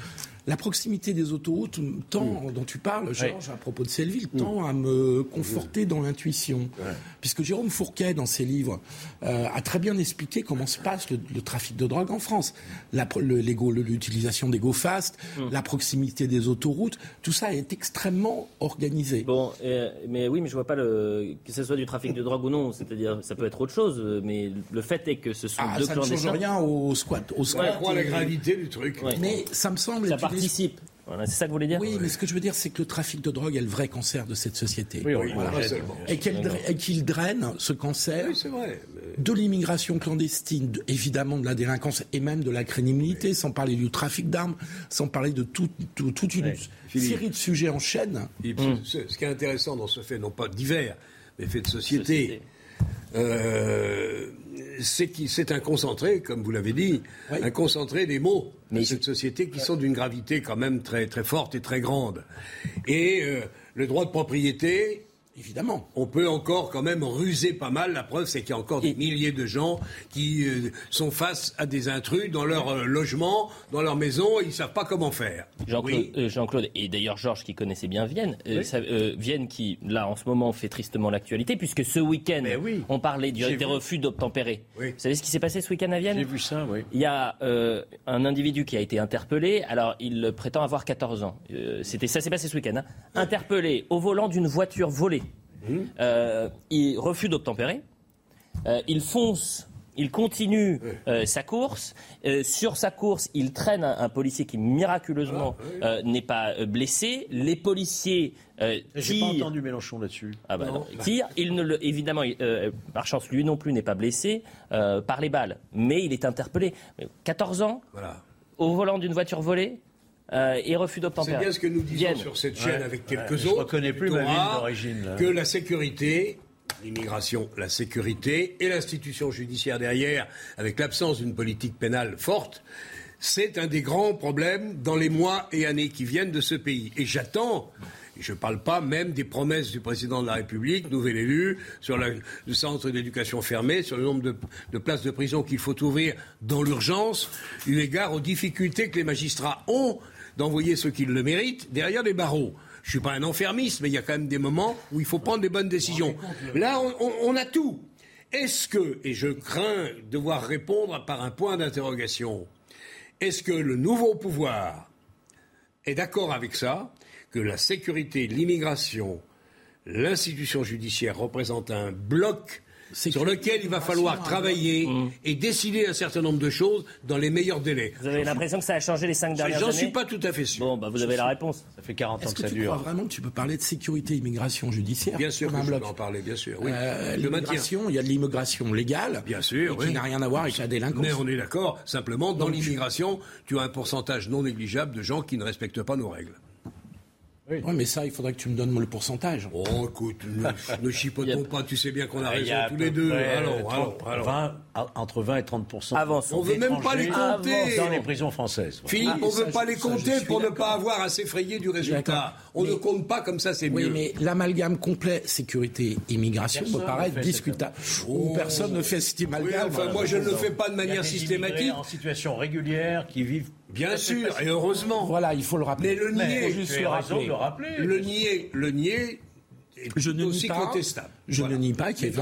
La proximité des autoroutes, tant mmh. dont tu parles, Georges, oui. à propos de Selleville, tant mmh. à me conforter mmh. dans l'intuition. Ouais. Puisque Jérôme Fourquet, dans ses livres, euh, a très bien expliqué comment se passe le, le trafic de drogue en France. La, le, les go, l'utilisation des go-fast, mmh. la proximité des autoroutes, tout ça est extrêmement organisé. Bon, euh, mais oui, mais je ne vois pas le, que ce soit du trafic de drogue ou non. C'est-à-dire, ça peut être autre chose, mais le fait est que ce sont ah, deux clandestins. Ça ne change rien au squat. Au squat. Ouais, on croit la gravité du truc. Ouais. Mais ça me semble... Ça participe. Voilà, c'est ça que vous voulez dire ? Oui, mais ce que je veux dire, c'est que le trafic de drogue est le vrai cancer de cette société. Oui, oui, voilà. oui, et, draine, et qu'il draine ce cancer oui, c'est vrai, mais... de l'immigration clandestine, de, évidemment de la délinquance et même de la criminalité, oui. sans parler du trafic d'armes, sans parler de toute tout, tout une oui. série Philippe, de sujets en chaîne. Philippe, hum. ce, ce qui est intéressant dans ce fait, non pas divers, mais fait de société, société. Euh, c'est, qui, c'est un concentré, comme vous l'avez dit, oui. un concentré des mots de Mais cette société qui sont d'une gravité quand même très, très forte et très grande. Et euh, le droit de propriété, évidemment, on peut encore quand même ruser pas mal. La preuve, c'est qu'il y a encore des milliers de gens qui euh, sont face à des intrus dans leur euh, logement, dans leur maison, et ils ne savent pas comment faire. Jean-Claude, oui. euh, Jean-Claude et d'ailleurs Georges qui connaissait bien Vienne, euh, oui. ça, euh, Vienne qui, là, en ce moment, fait tristement l'actualité, puisque ce week-end, oui. on parlait du, des vu. refus d'obtempérer. Oui. Vous savez ce qui s'est passé ce week-end à Vienne ? J'ai vu ça, oui. Il y a euh, un individu qui a été interpellé, alors il prétend avoir quatorze ans. Euh, c'était, ça s'est passé ce week-end. Hein. Interpellé au volant d'une voiture volée. Mmh. Euh, il refuse d'obtempérer, euh, il fonce, il continue euh, sa course, euh, sur sa course il traîne un, un policier qui miraculeusement euh, n'est pas blessé, les policiers euh, tirent... J'ai pas entendu Mélenchon là-dessus. Ah bah non, non. Tire, il ne le, évidemment, euh, par chance lui non plus n'est pas blessé euh, par les balles, mais il est interpellé. quatorze ans, voilà. Au volant d'une voiture volée. Euh, et refus d'obtempérer. C'est bien ce que nous disons Vienne. Sur cette chaîne ouais, avec quelques ouais, je autres. Je ne reconnais plus ma ville d'origine. Là. Que la sécurité, l'immigration, la sécurité et l'institution judiciaire derrière, avec l'absence d'une politique pénale forte, c'est un des grands problèmes dans les mois et années qui viennent de ce pays. Et j'attends... Je ne parle pas même des promesses du président de la République, nouvel élu, sur la, le centre d'éducation fermé, sur le nombre de, de places de prison qu'il faut ouvrir dans l'urgence, eu égard aux difficultés que les magistrats ont d'envoyer ceux qui le méritent derrière les barreaux. Je ne suis pas un enfermiste, mais il y a quand même des moments où il faut prendre des bonnes décisions. Là, on, on, on a tout. Est-ce que, et je crains devoir répondre par un point d'interrogation, est-ce que le nouveau pouvoir est d'accord avec ça ? Que la sécurité, l'immigration, l'institution judiciaire représentent un bloc sur lequel il va falloir travailler mmh. et décider un certain nombre de choses dans les meilleurs délais. Vous avez j'en l'impression suis... que ça a changé les cinq dernières j'en années ? J'en suis pas tout à fait sûr. Bon, bah vous avez je la suis... réponse. Ça fait quarante ans que, que ça dure. Est-ce que tu crois vraiment que tu peux parler de sécurité, immigration judiciaire ? Bien sûr que je bloc. peux en parler, bien sûr. Oui. Euh, l'immigration, il y a de l'immigration légale, bien sûr, et qui oui. n'a rien à voir avec la délinquance. Mais on est d'accord, simplement, dans Donc, l'immigration, tu as un pourcentage non négligeable de gens qui ne respectent pas nos règles. Oui. oui, mais ça, il faudrait que tu me donnes le pourcentage. Oh, écoute, ne, ne chipotons pas, tu sais bien qu'on a raison a tous les deux. Alors, alors, alors. vingt, entre vingt et trente pour cent. Avançons. On ne veut même pas les compter. Dans les prisons françaises. Voilà. Philippe, ah, on ne veut ça, pas les compter ça, pour ne pas avoir à s'effrayer du résultat. On mais, ne compte pas comme ça, c'est oui, mieux. Oui, mais l'amalgame complet sécurité-immigration peut paraître discutable. Oh. Personne ne fait cet amalgame. Oui, enfin, moi, je ne le fais pas de manière systématique. En situation régulière qui vivent. Bien sûr, et heureusement. Voilà, il faut le rappeler. Mais le nier, il faut juste le rappeler. Le, rappeler. le nier, le nier est je ne aussi nie pas, contestable. Je voilà. ne nie pas qu'il y ait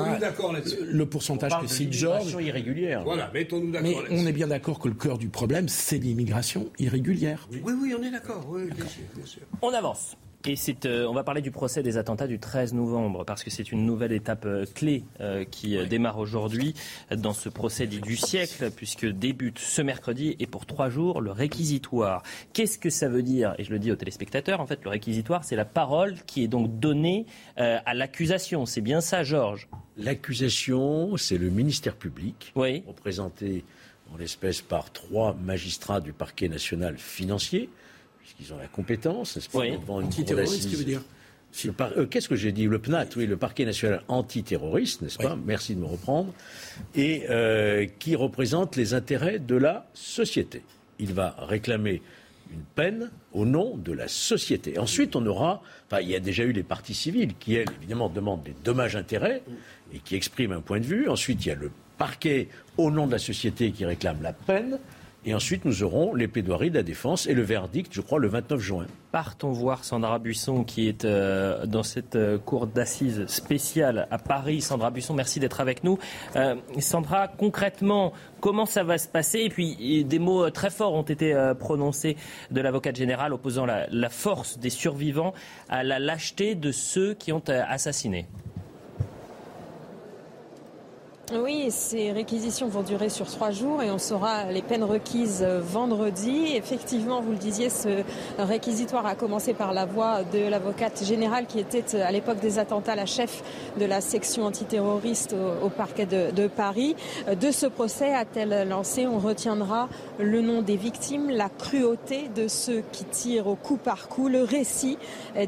le pourcentage que cite Georges. irrégulière. Voilà, mettons-nous d'accord. Mais là-dessus. On est bien d'accord que le cœur du problème, c'est l'immigration irrégulière. Oui, oui, oui on est d'accord. Oui, d'accord. Bien sûr, bien sûr. On avance. Et c'est, euh, on va parler du procès des attentats du treize novembre, parce que c'est une nouvelle étape euh, clé euh, qui euh, démarre aujourd'hui dans ce procès dit du siècle, puisque débute ce mercredi et pour trois jours le réquisitoire. Qu'est-ce que ça veut dire ? Et je le dis aux téléspectateurs, en fait, le réquisitoire, c'est la parole qui est donc donnée euh, à l'accusation. C'est bien ça, Georges ? L'accusation, c'est le ministère public, oui. représenté en l'espèce par trois magistrats du parquet national financier. Puisqu'ils ont la compétence, n'est-ce pas, oui. devant une cour d'assises. Qu'est-ce que veut dire ? Si par... euh, qu'est-ce que j'ai dit ? Le P N A T, oui, le Parquet national antiterroriste, n'est-ce pas ? Oui. Merci de me reprendre. Et euh, qui représente les intérêts de la société. Il va réclamer une peine au nom de la société. Ensuite, on aura... Enfin, il y a déjà eu les parties civiles qui, elles, évidemment, demandent des dommages-intérêts et qui expriment un point de vue. Ensuite, il y a le Parquet au nom de la société qui réclame la peine. Et ensuite, nous aurons les plaidoiries de la défense et le verdict, je crois, le vingt-neuf juin. Partons voir Sandra Buisson qui est euh, dans cette euh, cour d'assises spéciale à Paris. Sandra Buisson, merci d'être avec nous. Euh, Sandra, concrètement, comment ça va se passer ? Et puis, et des mots euh, très forts ont été euh, prononcés de l'avocate générale opposant la, la force des survivants à la lâcheté de ceux qui ont euh, assassiné. Oui, ces réquisitions vont durer sur trois jours et on saura les peines requises vendredi. Effectivement, vous le disiez, ce réquisitoire a commencé par la voix de l'avocate générale qui était à l'époque des attentats la chef de la section antiterroriste au, au parquet de, de Paris. De ce procès, a-t-elle lancé, on retiendra le nom des victimes, la cruauté de ceux qui tirent au coup par coup, le récit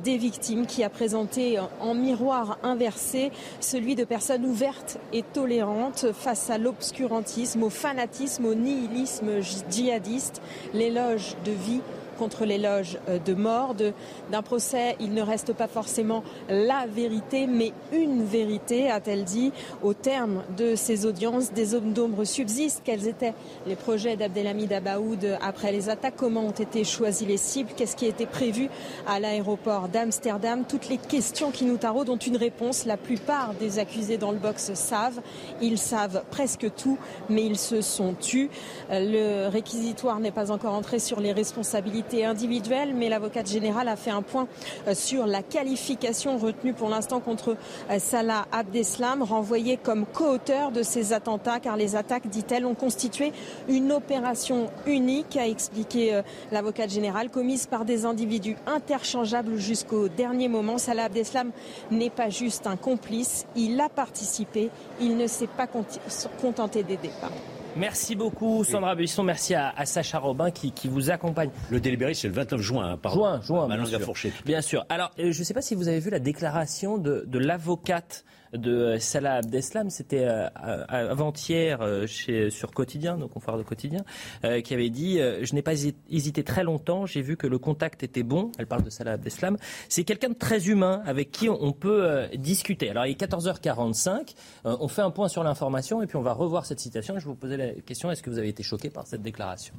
des victimes qui a présenté en miroir inversé celui de personnes ouvertes et tolérantes face à l'obscurantisme, au fanatisme, au nihilisme djihadiste, l'éloge de vie contre l'éloge de mort. De, d'un procès, il ne reste pas forcément la vérité, mais une vérité, a-t-elle dit. Au terme de ces audiences, des hommes d'ombre subsistent. Quels étaient les projets d'Abdelhamid Abaoud après les attaques ? Comment ont été choisies les cibles ? Qu'est-ce qui était prévu à l'aéroport d'Amsterdam ? Toutes les questions qui nous taraudent ont une réponse. La plupart des accusés dans le box savent. Ils savent presque tout, mais ils se sont tus. Le réquisitoire n'est pas encore entré sur les responsabilités individuelle, mais l'avocate générale a fait un point sur la qualification retenue pour l'instant contre Salah Abdeslam, renvoyé comme co-auteur de ces attentats, car les attaques, dit-elle, ont constitué une opération unique, a expliqué l'avocate générale, commise par des individus interchangeables jusqu'au dernier moment. Salah Abdeslam n'est pas juste un complice, il a participé, il ne s'est pas contenté d'aider. Pardon. Merci beaucoup Sandra Buisson, merci à, à Sacha Robin qui, qui vous accompagne. Le délibéré c'est le vingt-neuf juin, hein, pardon. Juin, juin, bien sûr. Bien sûr. Alors euh, je ne sais pas si vous avez vu la déclaration de, de l'avocate de Salah Abdeslam, c'était euh, avant-hier euh, chez, sur Quotidien, nos confrères de Quotidien, euh, qui avait dit euh, « Je n'ai pas hésité très longtemps, j'ai vu que le contact était bon », elle parle de Salah Abdeslam, c'est quelqu'un de très humain avec qui on, on peut euh, discuter. Alors il est quatorze heures quarante-cinq, euh, on fait un point sur l'information et puis on va revoir cette citation. Je vous posais la question, est-ce que vous avez été choqué par cette déclaration ?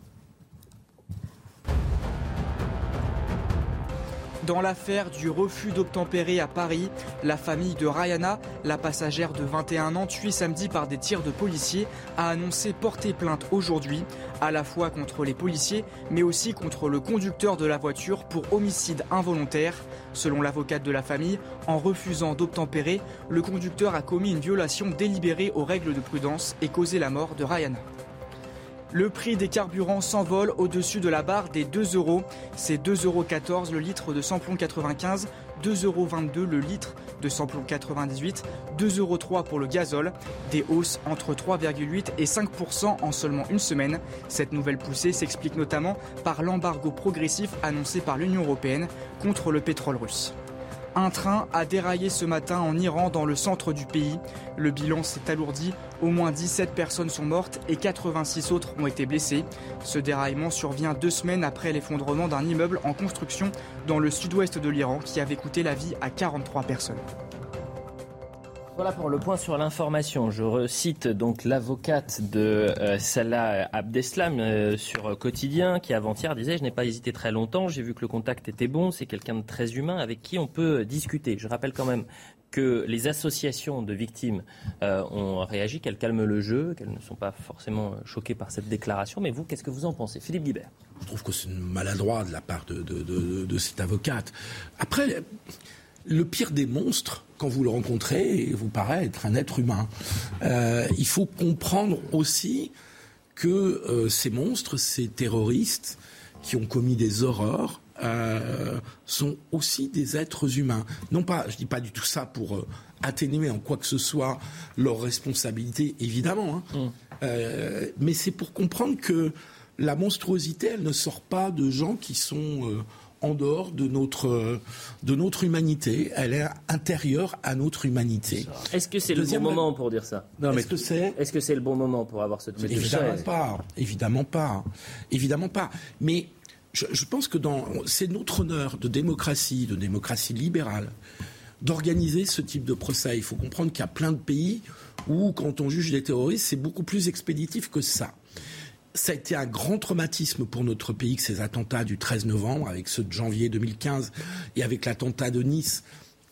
Dans l'affaire du refus d'obtempérer à Paris, la famille de Rayana, la passagère de vingt et un ans tuée samedi par des tirs de policiers, a annoncé porter plainte aujourd'hui, à la fois contre les policiers, mais aussi contre le conducteur de la voiture pour homicide involontaire. Selon l'avocate de la famille, en refusant d'obtempérer, le conducteur a commis une violation délibérée aux règles de prudence et causé la mort de Rayana. Le prix des carburants s'envole au-dessus de la barre des deux euros. C'est deux euros quatorze le litre de samplon quatre-vingt-quinze, deux euros vingt-deux le litre de samplon quatre-vingt-dix-huit, deux euros trois pour le gazole. Des hausses entre trois virgule huit et cinq pour cent en seulement une semaine. Cette nouvelle poussée s'explique notamment par l'embargo progressif annoncé par l'Union européenne contre le pétrole russe. Un train a déraillé ce matin en Iran dans le centre du pays. Le bilan s'est alourdi. Au moins dix-sept personnes sont mortes et quatre-vingt-six autres ont été blessées. Ce déraillement survient deux semaines après l'effondrement d'un immeuble en construction dans le sud-ouest de l'Iran qui avait coûté la vie à quarante-trois personnes. Voilà pour le point sur l'information. Je recite donc l'avocate de euh, Salah Abdeslam euh, sur Quotidien qui avant-hier disait « Je n'ai pas hésité très longtemps, j'ai vu que le contact était bon, c'est quelqu'un de très humain avec qui on peut discuter ». Je rappelle quand même que les associations de victimes euh, ont réagi, qu'elles calment le jeu, qu'elles ne sont pas forcément choquées par cette déclaration. Mais vous, qu'est-ce que vous en pensez, Philippe Guibert ? Je trouve que c'est maladroit de la part de, de, de, de cette avocate. Après... Le pire des monstres, quand vous le rencontrez, vous paraît être un être humain. Euh, il faut comprendre aussi que euh, ces monstres, ces terroristes qui ont commis des horreurs, euh, sont aussi des êtres humains. Non pas, je dis pas du tout ça pour euh, atténuer en quoi que ce soit leur responsabilité, évidemment. Hein. Mmh. Euh, mais c'est pour comprendre que la monstruosité, elle ne sort pas de gens qui sont... Euh, en dehors de notre, de notre humanité. Elle est intérieure à notre humanité. Est-ce que c'est Deuxième le bon moment pour dire ça non, Est-ce mais... que c'est Est-ce que c'est le bon moment pour avoir ce type de choses Évidemment pas. Évidemment pas. Évidemment pas. Mais je, je pense que dans, c'est notre honneur de démocratie, de démocratie libérale, d'organiser ce type de procès. Il faut comprendre qu'il y a plein de pays où, quand on juge des terroristes, c'est beaucoup plus expéditif que ça. Ça a été un grand traumatisme pour notre pays que ces attentats du treize novembre, avec ceux de janvier deux mille quinze et avec l'attentat de Nice.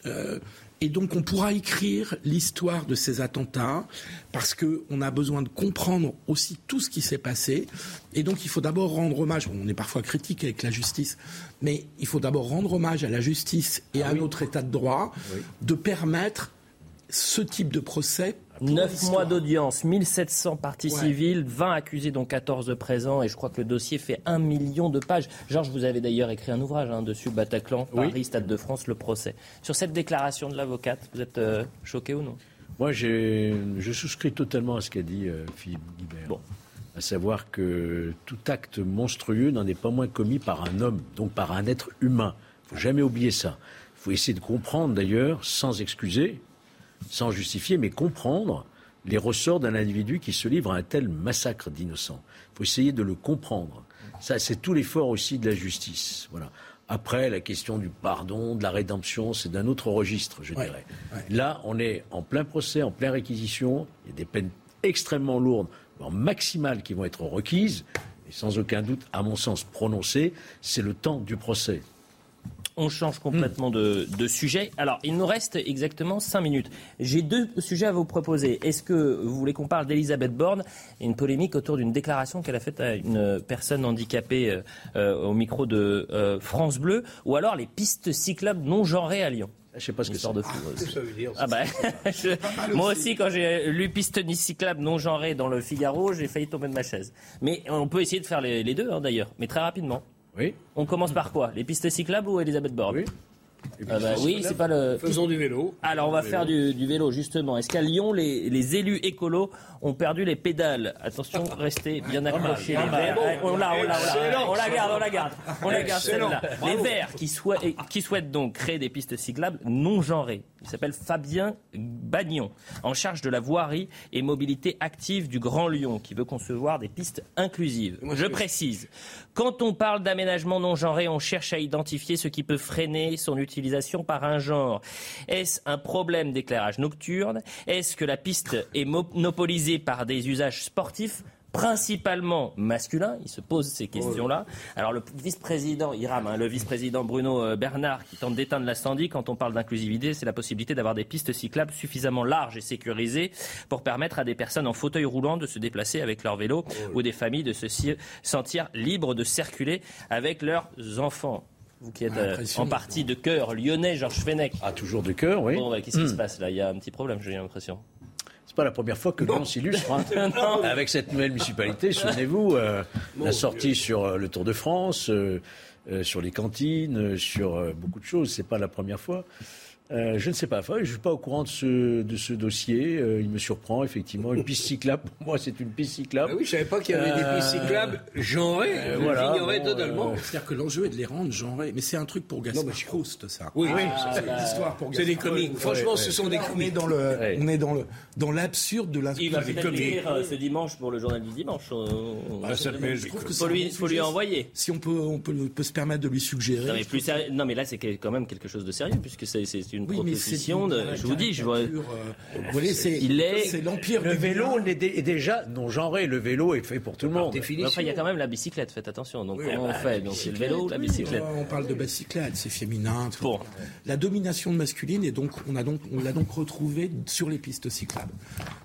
Euh, et donc on pourra écrire l'histoire de ces attentats parce qu'on a besoin de comprendre aussi tout ce qui s'est passé. Et donc il faut d'abord rendre hommage, on est parfois critique avec la justice, mais il faut d'abord rendre hommage à la justice et ah à oui. notre état de droit oui. de permettre ce type de procès. Neuf mois d'audience, mille sept cents parties ouais. civiles, vingt accusés dont quatorze de présents, et je crois que le dossier fait un million de pages. Georges, vous avez d'ailleurs écrit un ouvrage hein, dessus, Bataclan, oui. Paris, Stade de France, le procès. Sur cette déclaration de l'avocate, vous êtes euh, choqué ou non ? Moi, j'ai, je souscris totalement à ce qu'a dit euh, Philippe Guibert, bon. À savoir que tout acte monstrueux n'en est pas moins commis par un homme, donc par un être humain. Il ne faut jamais oublier ça. Il faut essayer de comprendre d'ailleurs, sans excuser, sans justifier, mais comprendre les ressorts d'un individu qui se livre à un tel massacre d'innocents. Il faut essayer de le comprendre. Ça, c'est tout l'effort aussi de la justice. Voilà. Après, la question du pardon, de la rédemption, c'est d'un autre registre, je ouais, dirais. Ouais. Là, on est en plein procès, en plein réquisition. Il y a des peines extrêmement lourdes, voire maximales, qui vont être requises. Et sans aucun doute, à mon sens, prononcées. C'est le temps du procès. On change complètement de, de sujet. Alors, il nous reste exactement cinq minutes. J'ai deux sujets à vous proposer. Est-ce que vous voulez qu'on parle d'Elisabeth Borne et une polémique autour d'une déclaration qu'elle a faite à une personne handicapée euh, au micro de euh, France Bleu, ou alors les pistes cyclables non genrées à Lyon ? Je ne sais pas ce que c'est. De fou, ah, ça veut dire, ah bah, je, moi aussi, quand j'ai lu piste ni cyclable non genrée dans le Figaro, j'ai failli tomber de ma chaise. Mais on peut essayer de faire les, les deux, hein, d'ailleurs, mais très rapidement. Oui. On commence par quoi ? Les pistes cyclables ou Elisabeth Borne ? Oui. Ah bah, oui, c'est pas le... Faisons du vélo. Alors on va vélo. faire du, du vélo justement. Est-ce qu'à Lyon, les, les élus écolos ont perdu les pédales ? Attention, restez bien accrochés. Ah, les verts. Ah, bon, on l'a, on l'a, on la garde, on la garde, on la garde celle-là. Les verts qui, sou... qui souhaitent donc créer des pistes cyclables non genrées. Il s'appelle Fabien Bagnon, en charge de la voirie et mobilité active du Grand Lyon, qui veut concevoir des pistes inclusives. Je précise, quand on parle d'aménagement non genré, on cherche à identifier ce qui peut freiner son utilisation par un genre. Est-ce un problème d'éclairage nocturne ? Est-ce que la piste est monopolisée par des usages sportifs ? Principalement masculin, il se pose ces questions-là. Alors le vice-président, il rame, hein, le vice-président Bruno Bernard qui tente d'éteindre l'incendie. Quand on parle d'inclusivité, c'est la possibilité d'avoir des pistes cyclables suffisamment larges et sécurisées pour permettre à des personnes en fauteuil roulant de se déplacer avec leur vélo ou des familles de se sentir libres de circuler avec leurs enfants. Vous qui êtes euh, en partie de cœur lyonnais, Georges Fenech. Ah, toujours de cœur, oui. Bon, bah, qu'est-ce qui mmh. se passe là ? Il y a un petit problème, j'ai l'impression. C'est pas la première fois que Lyon s'illustre hein. avec cette nouvelle municipalité. Souvenez-vous, euh, la sortie Dieu. sur euh, le Tour de France, euh, euh, sur les cantines, euh, sur euh, beaucoup de choses. C'est pas la première fois. Euh, je ne sais pas. Enfin, je suis pas au courant de ce, de ce dossier. Euh, il me surprend effectivement. Une piste cyclable. Pour moi, c'est une piste cyclable. Bah oui, je savais pas qu'il y avait euh... des pistes cyclables genrées. Euh, je voilà, l'ignorais bon, totalement. Euh... C'est-à-dire que l'enjeu est de les rendre genrées. Mais c'est un truc pour Gaspard Proust, ça. Oui, ah, oui. C'est ah, l'histoire pour Gaspard. C'est des comiques. Franchement, ouais, ce ouais. sont des comiques. On est dans le, ouais. on est dans le, dans l'absurde de l'inspiration. Il va peut-être l'écrire ce dimanche pour le journal du dimanche. Je trouve que il faut lui envoyer. Si on peut, on peut, peut se permettre de lui suggérer. Non mais plus sérieux. Non mais là, c'est quand même quelque chose de sérieux puisque c'est une oui, proposition de... Je vous dis, je vois... Euh, vous voyez, c'est, il est... c'est l'empire le du vélo est, dé, est déjà non genré. Le vélo est fait pour tout le monde. Enfin, il y a quand même la bicyclette. Faites attention. Donc, oui, on bah, fait donc, le vélo, oui, la bicyclette. On parle de bicyclette, c'est féminin. Bon. La domination masculine, et donc on a donc on l'a donc retrouvée sur les pistes cyclables.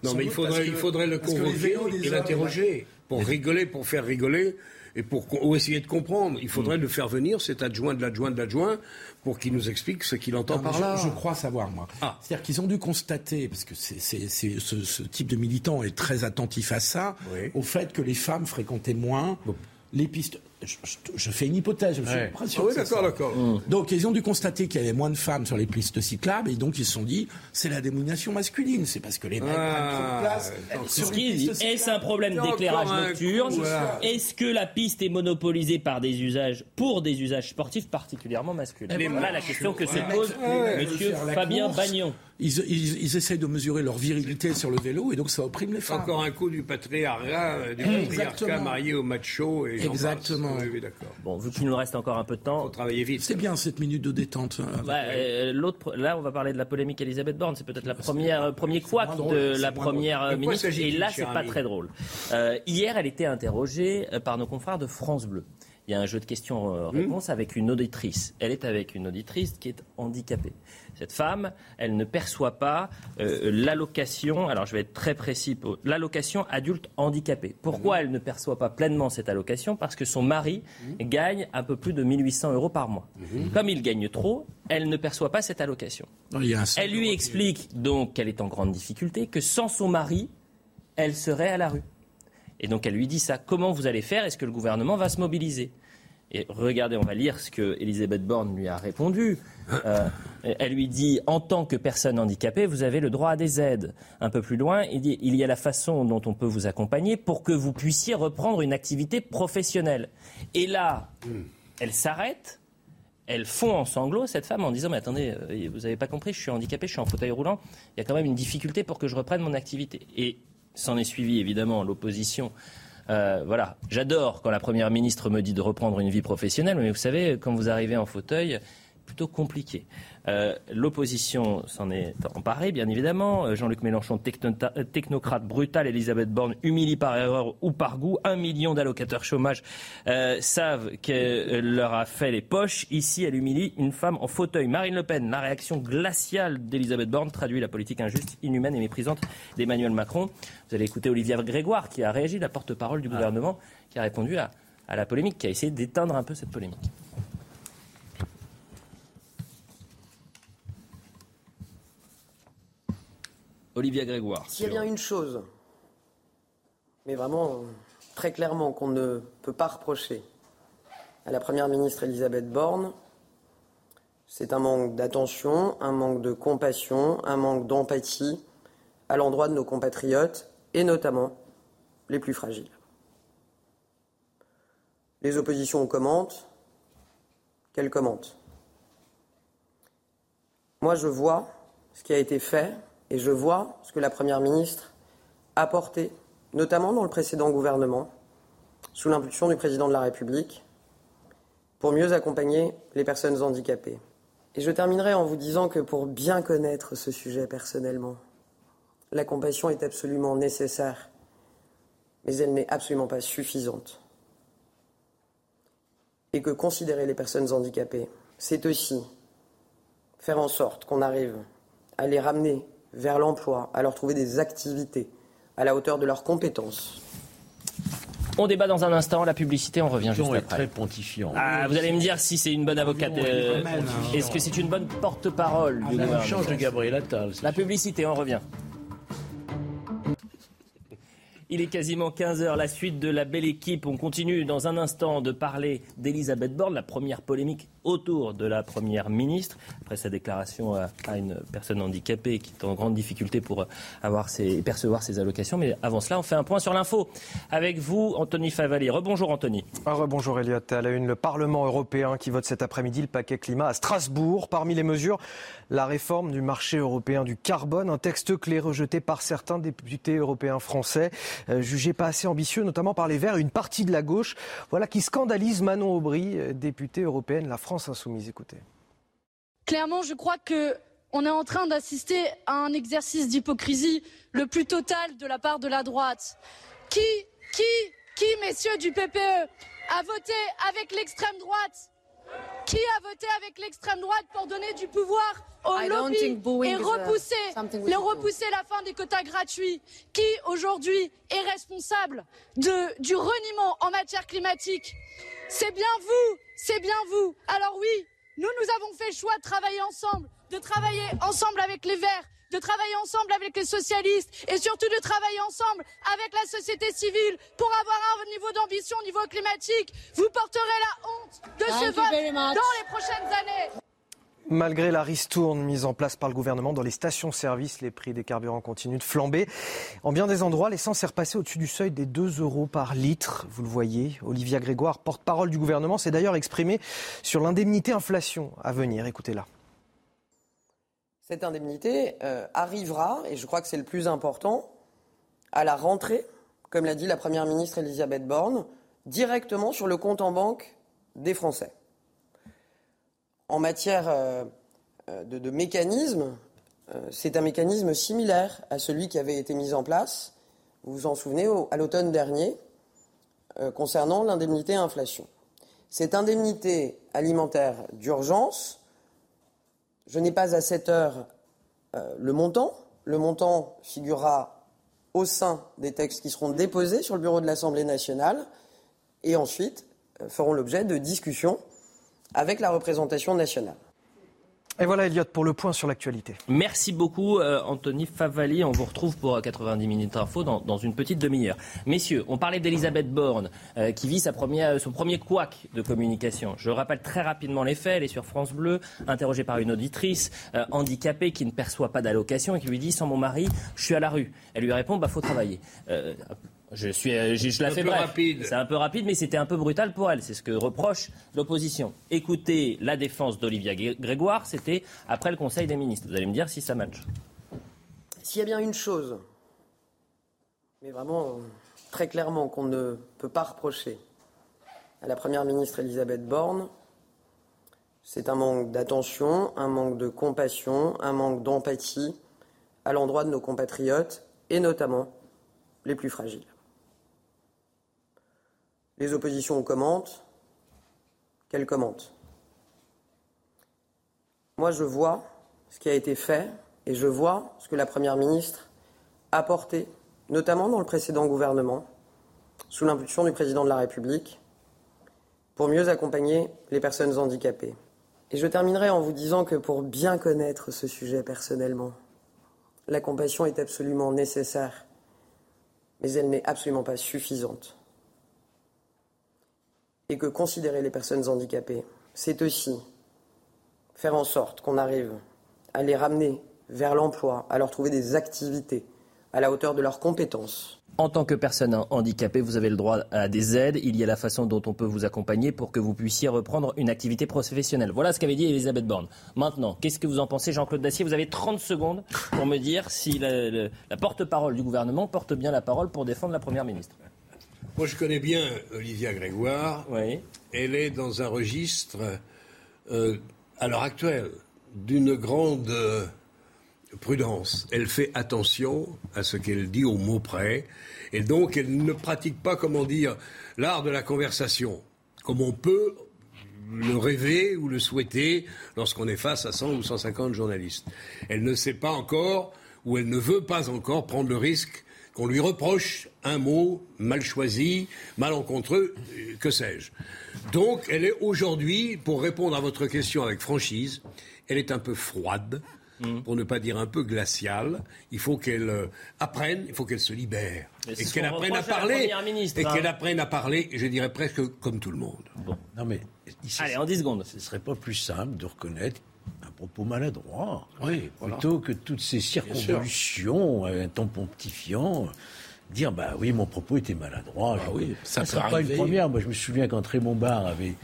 Non, Sans mais il faudrait que, il faudrait le convoquer et l'interroger pour rigoler, pour faire rigoler. Et pour ou essayer de comprendre, il faudrait mmh. le faire venir, cet adjoint de l'adjoint de l'adjoint, pour qu'il nous explique ce qu'il entend non, par je, là. Je crois savoir, moi. Ah. C'est-à-dire qu'ils ont dû constater, parce que c'est, c'est, c'est, ce, ce type de militant est très attentif à ça, oui. au fait que les femmes fréquentaient moins bon. les pistes... Je, je, je fais une hypothèse, je suis ouais. pas sûr. Ah oui, d'accord, d'accord. Mmh. Donc, ils ont dû constater qu'il y avait moins de femmes sur les pistes cyclables, et donc ils se sont dit, c'est la dénomination masculine, c'est parce que les mecs ah, prennent trop de place. Donc, sur les pistes cyclables. Est-ce un problème d'éclairage nocturne ? Voilà. Est-ce que la piste est monopolisée par des usages, pour des usages sportifs particulièrement masculins ? Voilà, voilà la question que voilà. se pose ouais, monsieur Fabien Bagnon. Ils, ils, ils essaient de mesurer leur virilité sur le vélo et donc ça opprime les femmes. Encore un coup du patriarcat, du patriarcat marié au macho. Et exactement. Oui, oui, d'accord. Bon, vu qu'il nous reste encore un peu de temps. Il faut travailler vite. C'est bien cette minute de détente. Hein, bah, euh, l'autre, là, on va parler de la polémique Elisabeth Borne. C'est peut-être la première, euh, premier couac de la première ministre. Et là, c'est pas très drôle. Euh, hier, elle était interrogée par nos confrères de France Bleu. Il y a un jeu de questions-réponses mmh. avec une auditrice. Elle est avec une auditrice qui est handicapée. Cette femme, elle ne perçoit pas euh, l'allocation, alors je vais être très précis, pour, l'allocation adulte handicapé. Pourquoi mmh. elle ne perçoit pas pleinement cette allocation ? Parce que son mari mmh. gagne un peu plus de mille huit cents euros par mois. Mmh. Comme il gagne trop, elle ne perçoit pas cette allocation. Non, il y a un elle lui explique donc qu'elle est en grande difficulté, que sans son mari, elle serait à la rue. Et donc elle lui dit ça. Comment vous allez faire ? Est-ce que le gouvernement va se mobiliser ? Et regardez, on va lire ce que Elisabeth Borne lui a répondu. Euh, elle lui dit, en tant que personne handicapée, vous avez le droit à des aides. Un peu plus loin, il dit, il y a la façon dont on peut vous accompagner pour que vous puissiez reprendre une activité professionnelle. Et là, elle s'arrête. Elle fond en sanglots, cette femme, en disant « Mais attendez, vous n'avez pas compris, je suis handicapée, je suis en fauteuil roulant. Il y a quand même une difficulté pour que je reprenne mon activité. » Et s'en est suivi, évidemment, l'opposition. Euh, voilà. J'adore quand la Première ministre me dit de reprendre une vie professionnelle, mais vous savez, quand vous arrivez en fauteuil, plutôt compliqué. Euh, l'opposition s'en est emparée, bien évidemment. Jean-Luc Mélenchon, technota- technocrate brutal. Elisabeth Borne, humilie par erreur ou par goût. Un million d'allocateurs chômage euh, savent qu'elle leur a fait les poches. Ici, elle humilie une femme en fauteuil. Marine Le Pen, la réaction glaciale d'Elisabeth Borne traduit la politique injuste, inhumaine et méprisante d'Emmanuel Macron. Vous allez écouter Olivia Grégoire, qui a réagi, la porte-parole du gouvernement, qui a répondu à, à la polémique, qui a essayé d'éteindre un peu cette polémique. Olivia Grégoire. S'il y a bien une chose, mais vraiment très clairement, qu'on ne peut pas reprocher à la Première ministre Elisabeth Borne, c'est un manque d'attention, un manque de compassion, un manque d'empathie à l'endroit de nos compatriotes, et notamment les plus fragiles. Les oppositions commentent, qu'elles commentent. Moi, je vois ce qui a été fait. Et je vois ce que la Première ministre a porté, notamment dans le précédent gouvernement, sous l'impulsion du Président de la République, pour mieux accompagner les personnes handicapées. Et je terminerai en vous disant que pour bien connaître ce sujet personnellement, la compassion est absolument nécessaire, mais elle n'est absolument pas suffisante. Et que considérer les personnes handicapées, c'est aussi faire en sorte qu'on arrive à les ramener vers l'emploi, à leur trouver des activités à la hauteur de leurs compétences. On débat dans un instant, la publicité, on revient juste après. Très pontifiant. Ah, vous allez me dire si c'est une bonne avocate. Euh, est-ce que c'est une bonne porte-parole du gouvernement ? Change de Gabriel Attal. La publicité, on revient. Il est quasiment quinze heures, la suite de La Belle Équipe. On continue dans un instant de parler d'Elisabeth Borne, la première polémique autour de la Première ministre, après sa déclaration à une personne handicapée qui est en grande difficulté pour avoir ses, percevoir ses allocations. Mais avant cela, on fait un point sur l'info. Avec vous, Anthony Favalli. Rebonjour, Anthony. Rebonjour, Eliott. À la une, le Parlement européen qui vote cet après-midi le paquet climat à Strasbourg. Parmi les mesures, la réforme du marché européen du carbone, un texte clé rejeté par certains députés européens français, jugé pas assez ambitieux, notamment par les Verts, une partie de la gauche, voilà qui scandalise Manon Aubry, députée européenne La France Insoumise. Écoutez. Clairement, je crois qu'on est en train d'assister à un exercice d'hypocrisie le plus total de la part de la droite. Qui, qui, qui, messieurs du P P E, a voté avec l'extrême droite ? Qui a voté avec l'extrême droite pour donner du pouvoir aux lobbies et repousser, les repousser la fin des quotas gratuits? Qui, aujourd'hui, est responsable de, du reniement en matière climatique? C'est bien vous, c'est bien vous. Alors oui, Nous, nous avons fait le choix de travailler ensemble, de travailler ensemble avec les Verts, de travailler ensemble avec les socialistes et surtout de travailler ensemble avec la société civile pour avoir un niveau d'ambition au niveau climatique. Vous porterez la honte de ce vote dans les prochaines années. Malgré la ristourne mise en place par le gouvernement dans les stations-service, les prix des carburants continuent de flamber. En bien des endroits, l'essence est repassée au-dessus du seuil des deux euros par litre. Vous le voyez, Olivia Grégoire, porte-parole du gouvernement, s'est d'ailleurs exprimée sur l'indemnité inflation à venir. Écoutez-la. Cette indemnité euh, arrivera, et je crois que c'est le plus important, à la rentrée, comme l'a dit la Première ministre Elisabeth Borne, directement sur le compte en banque des Français. En matière euh, de, de mécanisme, euh, c'est un mécanisme similaire à celui qui avait été mis en place, vous vous en souvenez, au, à l'automne dernier, euh, concernant l'indemnité inflation. Cette indemnité alimentaire d'urgence... Je n'ai pas à cette heure euh, le montant. Le montant figurera au sein des textes qui seront déposés sur le bureau de l'Assemblée nationale et ensuite euh, feront l'objet de discussions avec la représentation nationale. Et voilà, Eliott, pour le point sur l'actualité. Merci beaucoup, euh, Anthony Favalli. On vous retrouve pour quatre-vingt-dix minutes info dans, dans une petite demi-heure. Messieurs, on parlait d'Elisabeth Borne, euh, qui vit sa première, son premier couac de communication. Je rappelle très rapidement les faits. Elle est sur France Bleu, interrogée par une auditrice euh, handicapée qui ne perçoit pas d'allocation et qui lui dit « Sans mon mari, je suis à la rue ». Elle lui répond « Bah, faut travailler euh, ». Je, suis, je, je la fais bref. Rapide. C'est un peu rapide, mais c'était un peu brutal pour elle. C'est ce que reproche l'opposition. Écoutez la défense d'Olivia Grégoire, c'était après le Conseil des ministres. Vous allez me dire si ça match. S'il y a bien une chose, mais vraiment très clairement, qu'on ne peut pas reprocher à la Première ministre Elisabeth Borne, c'est un manque d'attention, un manque de compassion, un manque d'empathie à l'endroit de nos compatriotes, et notamment les plus fragiles. Les oppositions commentent, qu'elles commentent. Moi, je vois ce qui a été fait et je vois ce que la Première ministre a porté, notamment dans le précédent gouvernement, sous l'impulsion du Président de la République, pour mieux accompagner les personnes handicapées. Et je terminerai en vous disant que pour bien connaître ce sujet personnellement, la compassion est absolument nécessaire, mais elle n'est absolument pas suffisante. Et que considérer les personnes handicapées, c'est aussi faire en sorte qu'on arrive à les ramener vers l'emploi, à leur trouver des activités à la hauteur de leurs compétences. En tant que personne handicapée, vous avez le droit à des aides. Il y a la façon dont on peut vous accompagner pour que vous puissiez reprendre une activité professionnelle. Voilà ce qu'avait dit Elisabeth Borne. Maintenant, qu'est-ce que vous en pensez, Jean-Claude Dassier ? Vous avez trente secondes pour me dire si la, la, la porte-parole du gouvernement porte bien la parole pour défendre la Première ministre. Moi, je connais bien Olivia Grégoire. Oui. Elle est dans un registre, euh, à l'heure actuelle, d'une grande... Euh, prudence. Elle fait attention à ce qu'elle dit au mot près. Et donc, elle ne pratique pas, comment dire, l'art de la conversation, comme on peut le rêver ou le souhaiter lorsqu'on est face à cent ou cent cinquante journalistes. Elle ne sait pas encore, ou elle ne veut pas encore prendre le risque qu'on lui reproche un mot mal choisi, malencontreux, que sais-je. Donc, elle est aujourd'hui, pour répondre à votre question avec franchise, elle est un peu froide, Mmh. pour ne pas dire un peu glacial. Il faut qu'elle euh, apprenne, il faut qu'elle se libère. Et qu'elle apprenne à parler. À ministre, et hein. qu'elle apprenne à parler, je dirais presque comme tout le monde. Bon. Non mais, ici, allez, en dix secondes. Ce ne serait pas plus simple de reconnaître un propos maladroit, oui, voilà. plutôt que toutes ces circonvolutions, un ton pontifiant. Dire, bah oui, mon propos était maladroit. Bah je... oui, ça ça serait pas une première. Moi, je me souviens quand Raymond Barre avait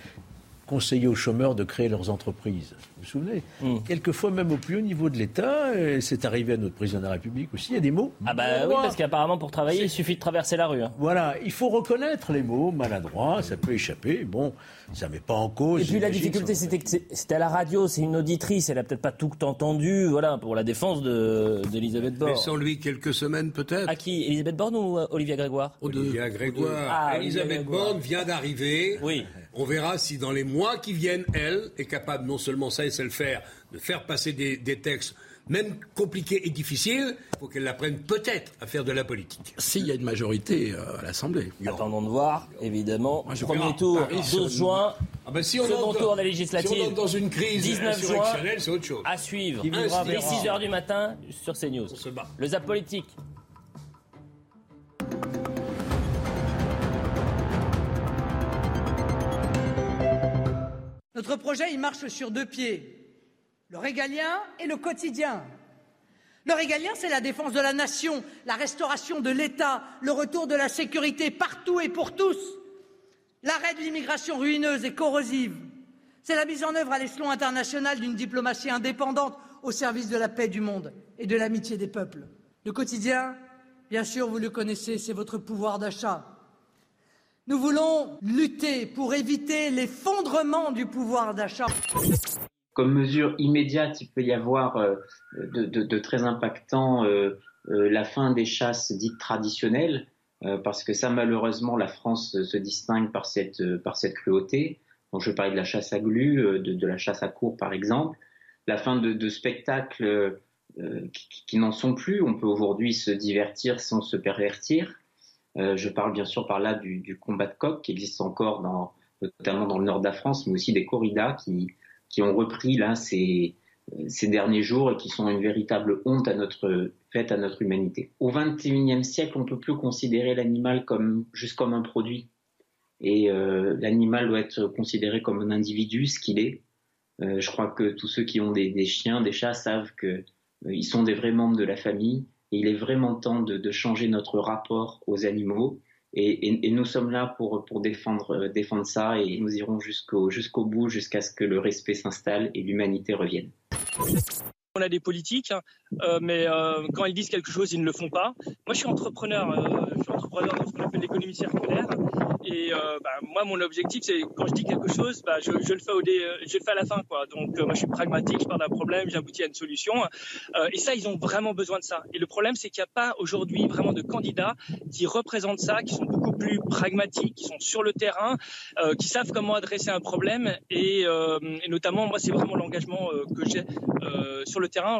conseiller aux chômeurs de créer leurs entreprises. Vous vous souvenez ? mmh. Quelquefois, même au plus haut niveau de l'État, c'est arrivé à notre président de la République aussi, il y a des mots Ah bah maladroits. Oui, parce qu'apparemment, pour travailler, c'est... il suffit de traverser la rue. Hein. Voilà, il faut reconnaître les mots maladroits, ça peut échapper, bon, ça ne met pas en cause... Et puis la difficulté, c'était que c'était à la radio, c'est une auditrice, elle n'a peut-être pas tout entendu, voilà, pour la défense de, d'Elisabeth Borne. Mais sans lui, quelques semaines peut-être. À qui ? Elisabeth Borne ou Olivia Grégoire ? Olivia Grégoire. Ah, Elisabeth Borne vient d'arriver, oui. On verra si dans les mois qui viennent, elle est capable non seulement ça et ça le faire, de faire passer des, des textes même compliquée et difficile, il faut qu'elle apprenne peut-être à faire de la politique. S'il y a une majorité euh, à l'Assemblée. Attendons de voir, évidemment. Moi, Premier tour, douze juin. Ah ben si on Second entre, tour de la législative. Si on entre dans une crise insurrectionnelle, c'est autre chose. À suivre, dès six heures du matin sur CNews. On se bat. Le Zap Politique. Notre projet, il marche sur deux pieds, le régalien et le quotidien. Le régalien, c'est la défense de la nation, la restauration de l'État, le retour de la sécurité partout et pour tous, l'arrêt de l'immigration ruineuse et corrosive. C'est la mise en œuvre à l'échelon international d'une diplomatie indépendante au service de la paix du monde et de l'amitié des peuples. Le quotidien, bien sûr, vous le connaissez, c'est votre pouvoir d'achat. Nous voulons lutter pour éviter l'effondrement du pouvoir d'achat. Comme mesure immédiate, il peut y avoir de, de, de très impactant euh, euh, la fin des chasses dites traditionnelles, euh, parce que ça, malheureusement, la France se distingue par cette, euh, par cette cruauté. Donc, je parlais de la chasse à glu, euh, de, de la chasse à courre, par exemple. La fin de, de spectacles euh, qui, qui n'en sont plus. On peut aujourd'hui se divertir sans se pervertir. Euh, je parle bien sûr par là du, du combat de coq qui existe encore, dans, notamment dans le nord de la France, mais aussi des corridas qui, qui ont repris là ces, ces derniers jours et qui sont une véritable honte à notre, faite à notre humanité. Au vingt et unième siècle, on ne peut plus considérer l'animal comme, juste comme un produit. Et euh, l'animal doit être considéré comme un individu, ce qu'il est. Euh, je crois que tous ceux qui ont des, des chiens, des chats, savent qu'ils euh, sont des vrais membres de la famille. Et il est vraiment temps de, de changer notre rapport aux animaux et, et, et nous sommes là pour, pour défendre, euh, défendre ça et nous irons jusqu'au, jusqu'au bout, jusqu'à ce que le respect s'installe et l'humanité revienne. On a des politiques, euh, mais euh, quand ils disent quelque chose, ils ne le font pas. Moi, je suis entrepreneur, euh, je suis entrepreneur dans ce qu'on appelle l'économie circulaire et euh, bah, moi, mon objectif, c'est quand je dis quelque chose, bah, je, je, le fais au dé, je le fais à la fin, quoi. Donc, euh, moi, je suis pragmatique, je pars d'un problème, j'aboutis à une solution euh, et ça, ils ont vraiment besoin de ça. Et le problème, c'est qu'il n'y a pas aujourd'hui vraiment de candidats qui représentent ça, qui sont beaucoup plus pragmatiques, qui sont sur le terrain, euh, qui savent comment adresser un problème et, euh, et notamment, moi, c'est vraiment l'engagement euh, que j'ai euh, sur le terrain.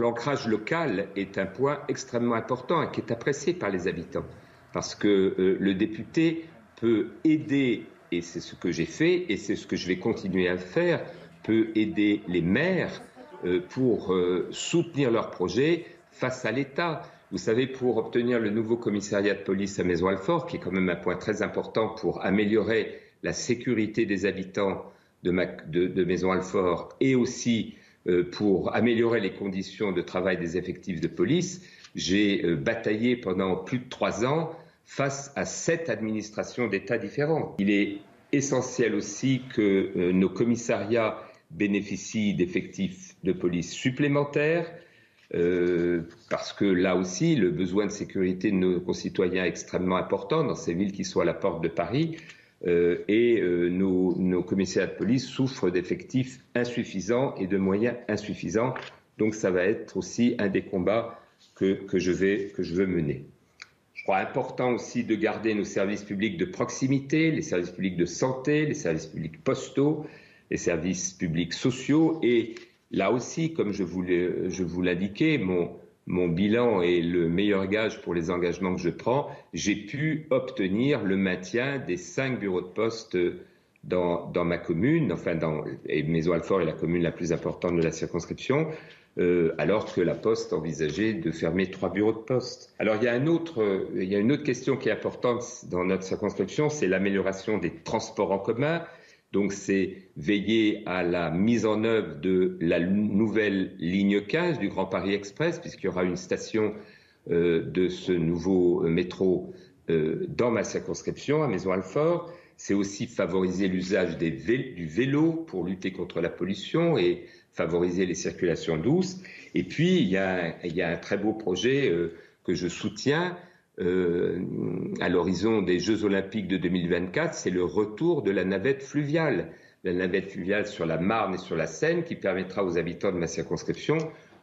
L'ancrage local est un point extrêmement important et qui est apprécié par les habitants parce que euh, le député peut aider, et c'est ce que j'ai fait et c'est ce que je vais continuer à faire, peut aider les maires euh, pour euh, soutenir leurs projets face à l'État. Vous savez, pour obtenir le nouveau commissariat de police à Maisons-Alfort, qui est quand même un point très important pour améliorer la sécurité des habitants de, ma... de, de Maisons-Alfort et aussi pour améliorer les conditions de travail des effectifs de police, j'ai bataillé pendant plus de trois ans face à sept administrations d'État différentes. Il est essentiel aussi que nos commissariats bénéficient d'effectifs de police supplémentaires, euh, parce que là aussi, le besoin de sécurité de nos concitoyens est extrêmement important dans ces villes qui sont à la porte de Paris. Euh, et euh, nos, nos commissariats de police souffrent d'effectifs insuffisants et de moyens insuffisants. Donc ça va être aussi un des combats que, que, je, vais, que je veux mener. Je crois important aussi de garder nos services publics de proximité, les services publics de santé, les services publics postaux, les services publics sociaux. Et là aussi, comme je vous, je vous l'indiquais, mon, mon bilan est le meilleur gage pour les engagements que je prends. J'ai pu obtenir le maintien des cinq bureaux de poste dans, dans ma commune, enfin dans Maisons-Alfort est la commune la plus importante de la circonscription, euh, alors que la Poste envisageait de fermer trois bureaux de poste. Alors il y a un autre, il y a une autre question qui est importante dans notre circonscription, c'est l'amélioration des transports en commun. Donc c'est veiller à la mise en œuvre de la nouvelle ligne quinze du Grand Paris Express, puisqu'il y aura une station euh, de ce nouveau métro euh, dans ma circonscription, à Maisons-Alfort. C'est aussi favoriser l'usage des vé- du vélo pour lutter contre la pollution et favoriser les circulations douces. Et puis il y a, il y a un très beau projet euh, que je soutiens, Euh, à l'horizon des Jeux Olympiques de deux mille vingt-quatre, c'est le retour de la navette fluviale. La navette fluviale sur la Marne et sur la Seine qui permettra aux habitants de ma circonscription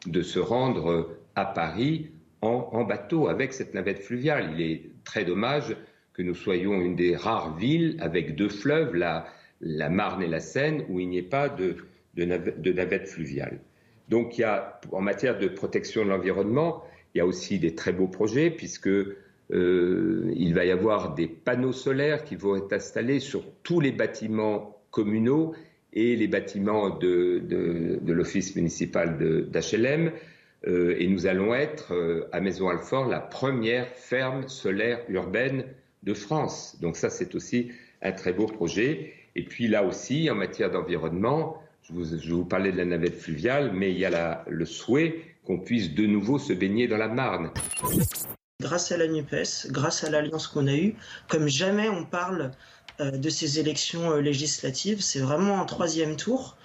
de se rendre à Paris en, en bateau avec cette navette fluviale. Il est très dommage que nous soyons une des rares villes avec deux fleuves, la, la Marne et la Seine, où il n'y ait pas de, de, navette, de navette fluviale. Donc il y a, en matière de protection de l'environnement, il y a aussi des très beaux projets, puisque euh, il va y avoir des panneaux solaires qui vont être installés sur tous les bâtiments communaux et les bâtiments de, de, de l'office municipal d'H L M. Euh, et nous allons être, euh, à Maisons-Alfort, la première ferme solaire urbaine de France. Donc ça, c'est aussi un très beau projet. Et puis là aussi, en matière d'environnement, je vous, je vous parlais de la navette fluviale, mais il y a la, le souhait qu'on puisse de nouveau se baigner dans la Marne. Grâce à la NUPES, grâce à l'alliance qu'on a eue, comme jamais on parle euh, de ces élections euh, législatives, c'est vraiment un troisième tour.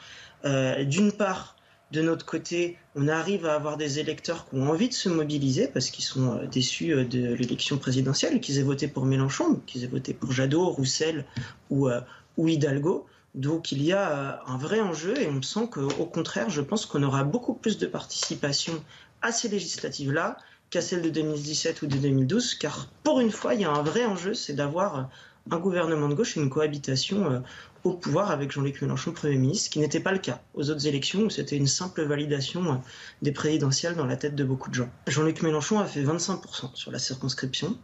Euh, d'une part, de notre côté, on arrive à avoir des électeurs qui ont envie de se mobiliser parce qu'ils sont déçus de l'élection présidentielle, qu'ils aient voté pour Mélenchon, qu'ils aient voté pour Jadot, Roussel ou, euh, ou Hidalgo. Donc il y a un vrai enjeu et on me sent qu'au contraire, je pense qu'on aura beaucoup plus de participation à ces législatives-là qu'à celles de deux mille dix-sept ou de deux mille douze, car pour une fois, il y a un vrai enjeu, c'est d'avoir un gouvernement de gauche et une cohabitation euh, au pouvoir avec Jean-Luc Mélenchon, Premier ministre, ce qui n'était pas le cas aux autres élections où c'était une simple validation euh, des présidentielles dans la tête de beaucoup de gens. Jean-Luc Mélenchon a fait vingt-cinq pour cent sur la circonscription.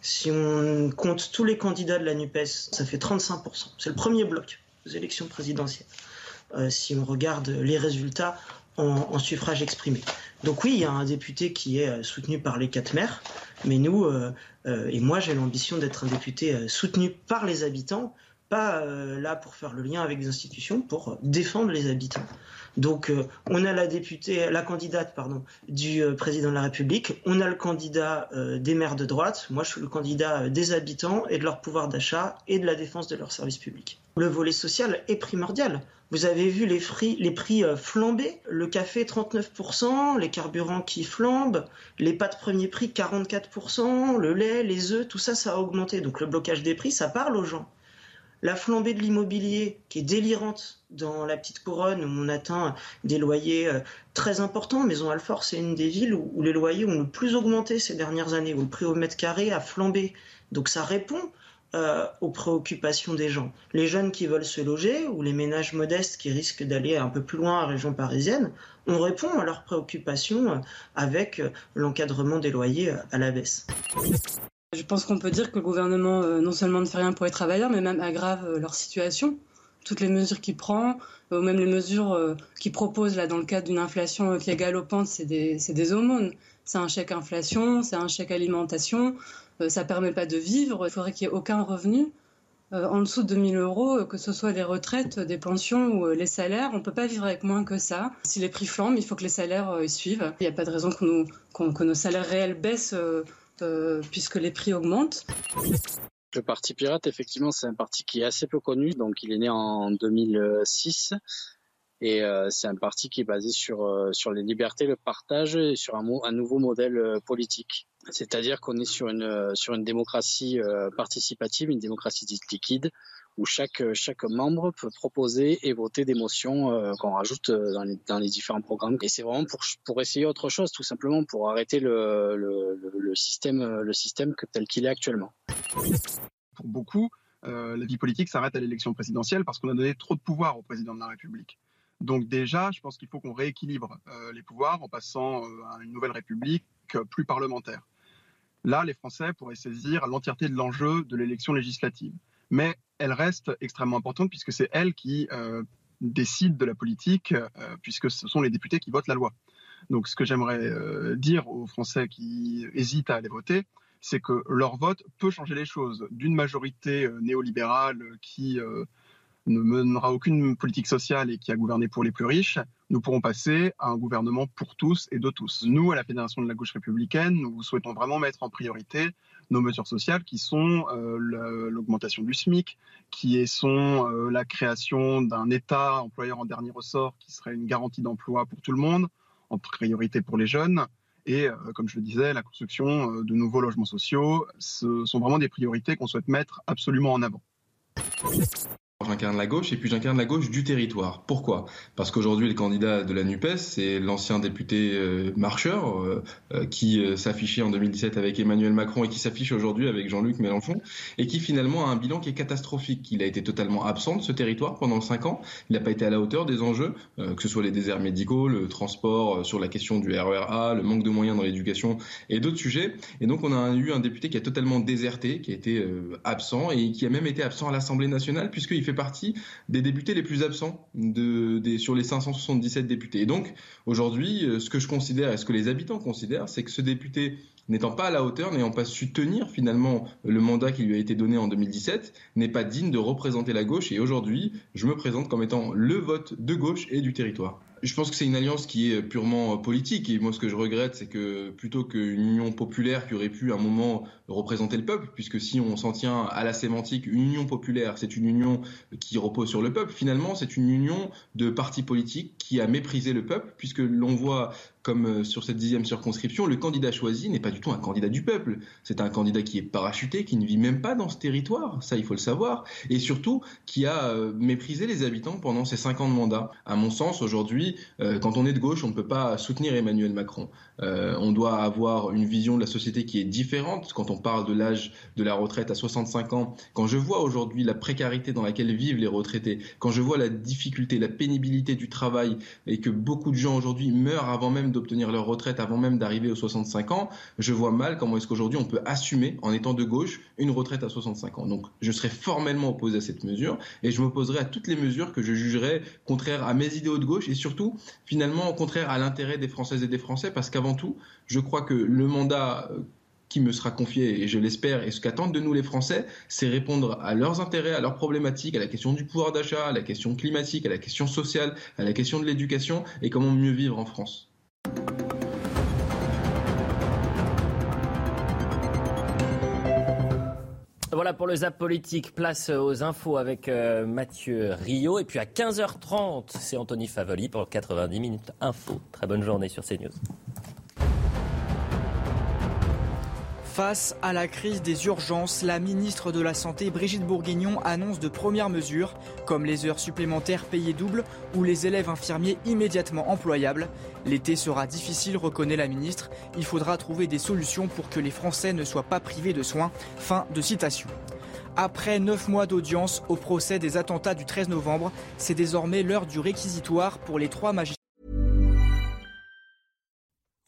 Si on compte tous les candidats de la NUPES, ça fait trente-cinq pour cent. C'est le premier bloc aux élections présidentielles, euh, si on regarde les résultats en, en suffrage exprimé. Donc oui, il y a un député qui est soutenu par les quatre maires, mais nous, euh, euh, et moi j'ai l'ambition d'être un député soutenu par les habitants, pas euh, là pour faire le lien avec les institutions, pour défendre les habitants. Donc euh, on a la députée, la candidate pardon, du euh, président de la République, on a le candidat euh, des maires de droite, moi je suis le candidat euh, des habitants et de leur pouvoir d'achat et de la défense de leurs services publics. Le volet social est primordial. Vous avez vu les, fris, les prix euh, flamber, le café trente-neuf pour cent, les carburants qui flambent, les pâtes premier prix quarante-quatre pour cent, le lait, les œufs, tout ça, ça a augmenté. Donc le blocage des prix, ça parle aux gens. La flambée de l'immobilier qui est délirante dans la petite couronne où on atteint des loyers très importants. Maisons-Alfort, c'est une des villes où les loyers ont le plus augmenté ces dernières années, où le prix au mètre carré a flambé. Donc ça répond euh, aux préoccupations des gens. Les jeunes qui veulent se loger ou les ménages modestes qui risquent d'aller un peu plus loin en région parisienne, on répond à leurs préoccupations avec l'encadrement des loyers à la baisse. Je pense qu'on peut dire que le gouvernement, euh, non seulement ne fait rien pour les travailleurs, mais même aggrave euh, leur situation. Toutes les mesures qu'il prend, ou euh, même les mesures euh, qu'il propose là, dans le cadre d'une inflation euh, qui est galopante, c'est des, c'est des aumônes. C'est un chèque inflation, c'est un chèque alimentation, euh, ça ne permet pas de vivre. Il faudrait qu'il n'y ait aucun revenu euh, en dessous de deux mille euros, euh, que ce soit les retraites, euh, des pensions ou euh, les salaires. On ne peut pas vivre avec moins que ça. Si les prix flambent, il faut que les salaires euh, suivent. Il n'y a pas de raison que, nous, qu'on, que nos salaires réels baissent euh, Euh, puisque les prix augmentent. Le Parti Pirate, effectivement, c'est un parti qui est assez peu connu. Donc, il est né en deux mille six et euh, c'est un parti qui est basé sur, euh, sur les libertés, le partage et sur un, mo- un nouveau modèle euh, politique. C'est-à-dire qu'on est sur une, euh, sur une démocratie euh, participative, une démocratie dite liquide, où chaque, chaque membre peut proposer et voter des motions euh, qu'on rajoute dans les, dans les différents programmes. Et c'est vraiment pour, pour essayer autre chose, tout simplement, pour arrêter le, le, le, le système, le système que, tel qu'il est actuellement. Pour beaucoup, euh, la vie politique s'arrête à l'élection présidentielle parce qu'on a donné trop de pouvoir au président de la République. Donc déjà, je pense qu'il faut qu'on rééquilibre euh, les pouvoirs en passant euh, à une nouvelle République euh, plus parlementaire. Là, les Français pourraient saisir l'entièreté de l'enjeu de l'élection législative. Mais elle reste extrêmement importante puisque c'est elle qui euh, décide de la politique, euh, puisque ce sont les députés qui votent la loi. Donc ce que j'aimerais euh, dire aux Français qui hésitent à aller voter, c'est que leur vote peut changer les choses. D'une majorité euh, néolibérale qui euh, ne mènera aucune politique sociale et qui a gouverné pour les plus riches, nous pourrons passer à un gouvernement pour tous et de tous. Nous, à la Fédération de la gauche républicaine, nous souhaitons vraiment mettre en priorité nos mesures sociales qui sont euh, le, l'augmentation du SMIC, qui sont euh, la création d'un État employeur en dernier ressort qui serait une garantie d'emploi pour tout le monde, en priorité pour les jeunes, et euh, comme je le disais, la construction euh, de nouveaux logements sociaux. Ce sont vraiment des priorités qu'on souhaite mettre absolument en avant. j'incarne la gauche, et puis j'incarne la gauche du territoire. Pourquoi ? Parce qu'aujourd'hui, le candidat de la NUPES, c'est l'ancien député euh, Marcheur, euh, euh, qui euh, s'affichait en deux mille dix-sept avec Emmanuel Macron et qui s'affiche aujourd'hui avec Jean-Luc Mélenchon, et qui finalement a un bilan qui est catastrophique. Il a été totalement absent de ce territoire pendant cinq ans, il n'a pas été à la hauteur des enjeux, euh, que ce soit les déserts médicaux, le transport, euh, sur la question du R E R A, le manque de moyens dans l'éducation et d'autres sujets. Et donc on a eu un député qui a totalement déserté, qui a été euh, absent, et qui a même été absent à l'Assemblée nationale, puisqu'il fait partie des députés les plus absents de, des, sur les cinq cent soixante-dix-sept députés. Et donc, aujourd'hui, ce que je considère et ce que les habitants considèrent, c'est que ce député, n'étant pas à la hauteur, n'ayant pas su tenir finalement le mandat qui lui a été donné en deux mille dix-sept, n'est pas digne de représenter la gauche. Et aujourd'hui, je me présente comme étant le vote de gauche et du territoire. Je pense que c'est une alliance qui est purement politique, et moi ce que je regrette, c'est que plutôt qu'une union populaire qui aurait pu à un moment représenter le peuple, puisque si on s'en tient à la sémantique, une union populaire, c'est une union qui repose sur le peuple, finalement c'est une union de partis politiques qui a méprisé le peuple, puisque l'on voit comme sur cette dixième circonscription, le candidat choisi n'est pas du tout un candidat du peuple. C'est un candidat qui est parachuté, qui ne vit même pas dans ce territoire, ça il faut le savoir, et surtout qui a méprisé les habitants pendant ces cinq ans de mandat. À mon sens, aujourd'hui, euh, quand on est de gauche, on ne peut pas soutenir Emmanuel Macron. Euh, on doit avoir une vision de la société qui est différente. Quand on parle de l'âge de la retraite à soixante-cinq ans, quand je vois aujourd'hui la précarité dans laquelle vivent les retraités, quand je vois la difficulté, la pénibilité du travail, et que beaucoup de gens aujourd'hui meurent avant même d'obtenir leur retraite, avant même d'arriver aux soixante-cinq ans, je vois mal comment est-ce qu'aujourd'hui on peut assumer, en étant de gauche, une retraite à soixante-cinq ans. Donc je serais formellement opposé à cette mesure, et je m'opposerai à toutes les mesures que je jugerais contraires à mes idéaux de gauche, et surtout finalement contraires à l'intérêt des Françaises et des Français, parce qu'avant tout, je crois que le mandat qui me sera confié, et je l'espère, et ce qu'attendent de nous les Français, c'est répondre à leurs intérêts, à leurs problématiques, à la question du pouvoir d'achat, à la question climatique, à la question sociale, à la question de l'éducation, et comment mieux vivre en France. Voilà pour le Zap Politique, place aux infos avec euh, Mathieu Rio. Et puis à quinze heures trente, c'est Anthony Favalli pour quatre-vingt-dix minutes info. Très bonne journée sur CNews. Face à la crise des urgences, la ministre de la Santé, Brigitte Bourguignon, annonce de premières mesures, comme les heures supplémentaires payées double ou les élèves infirmiers immédiatement employables. L'été sera difficile, reconnaît la ministre. Il faudra trouver des solutions pour que les Français ne soient pas privés de soins. Fin de citation. Après neuf mois d'audience au procès des attentats du treize novembre, c'est désormais l'heure du réquisitoire pour les trois magistrats.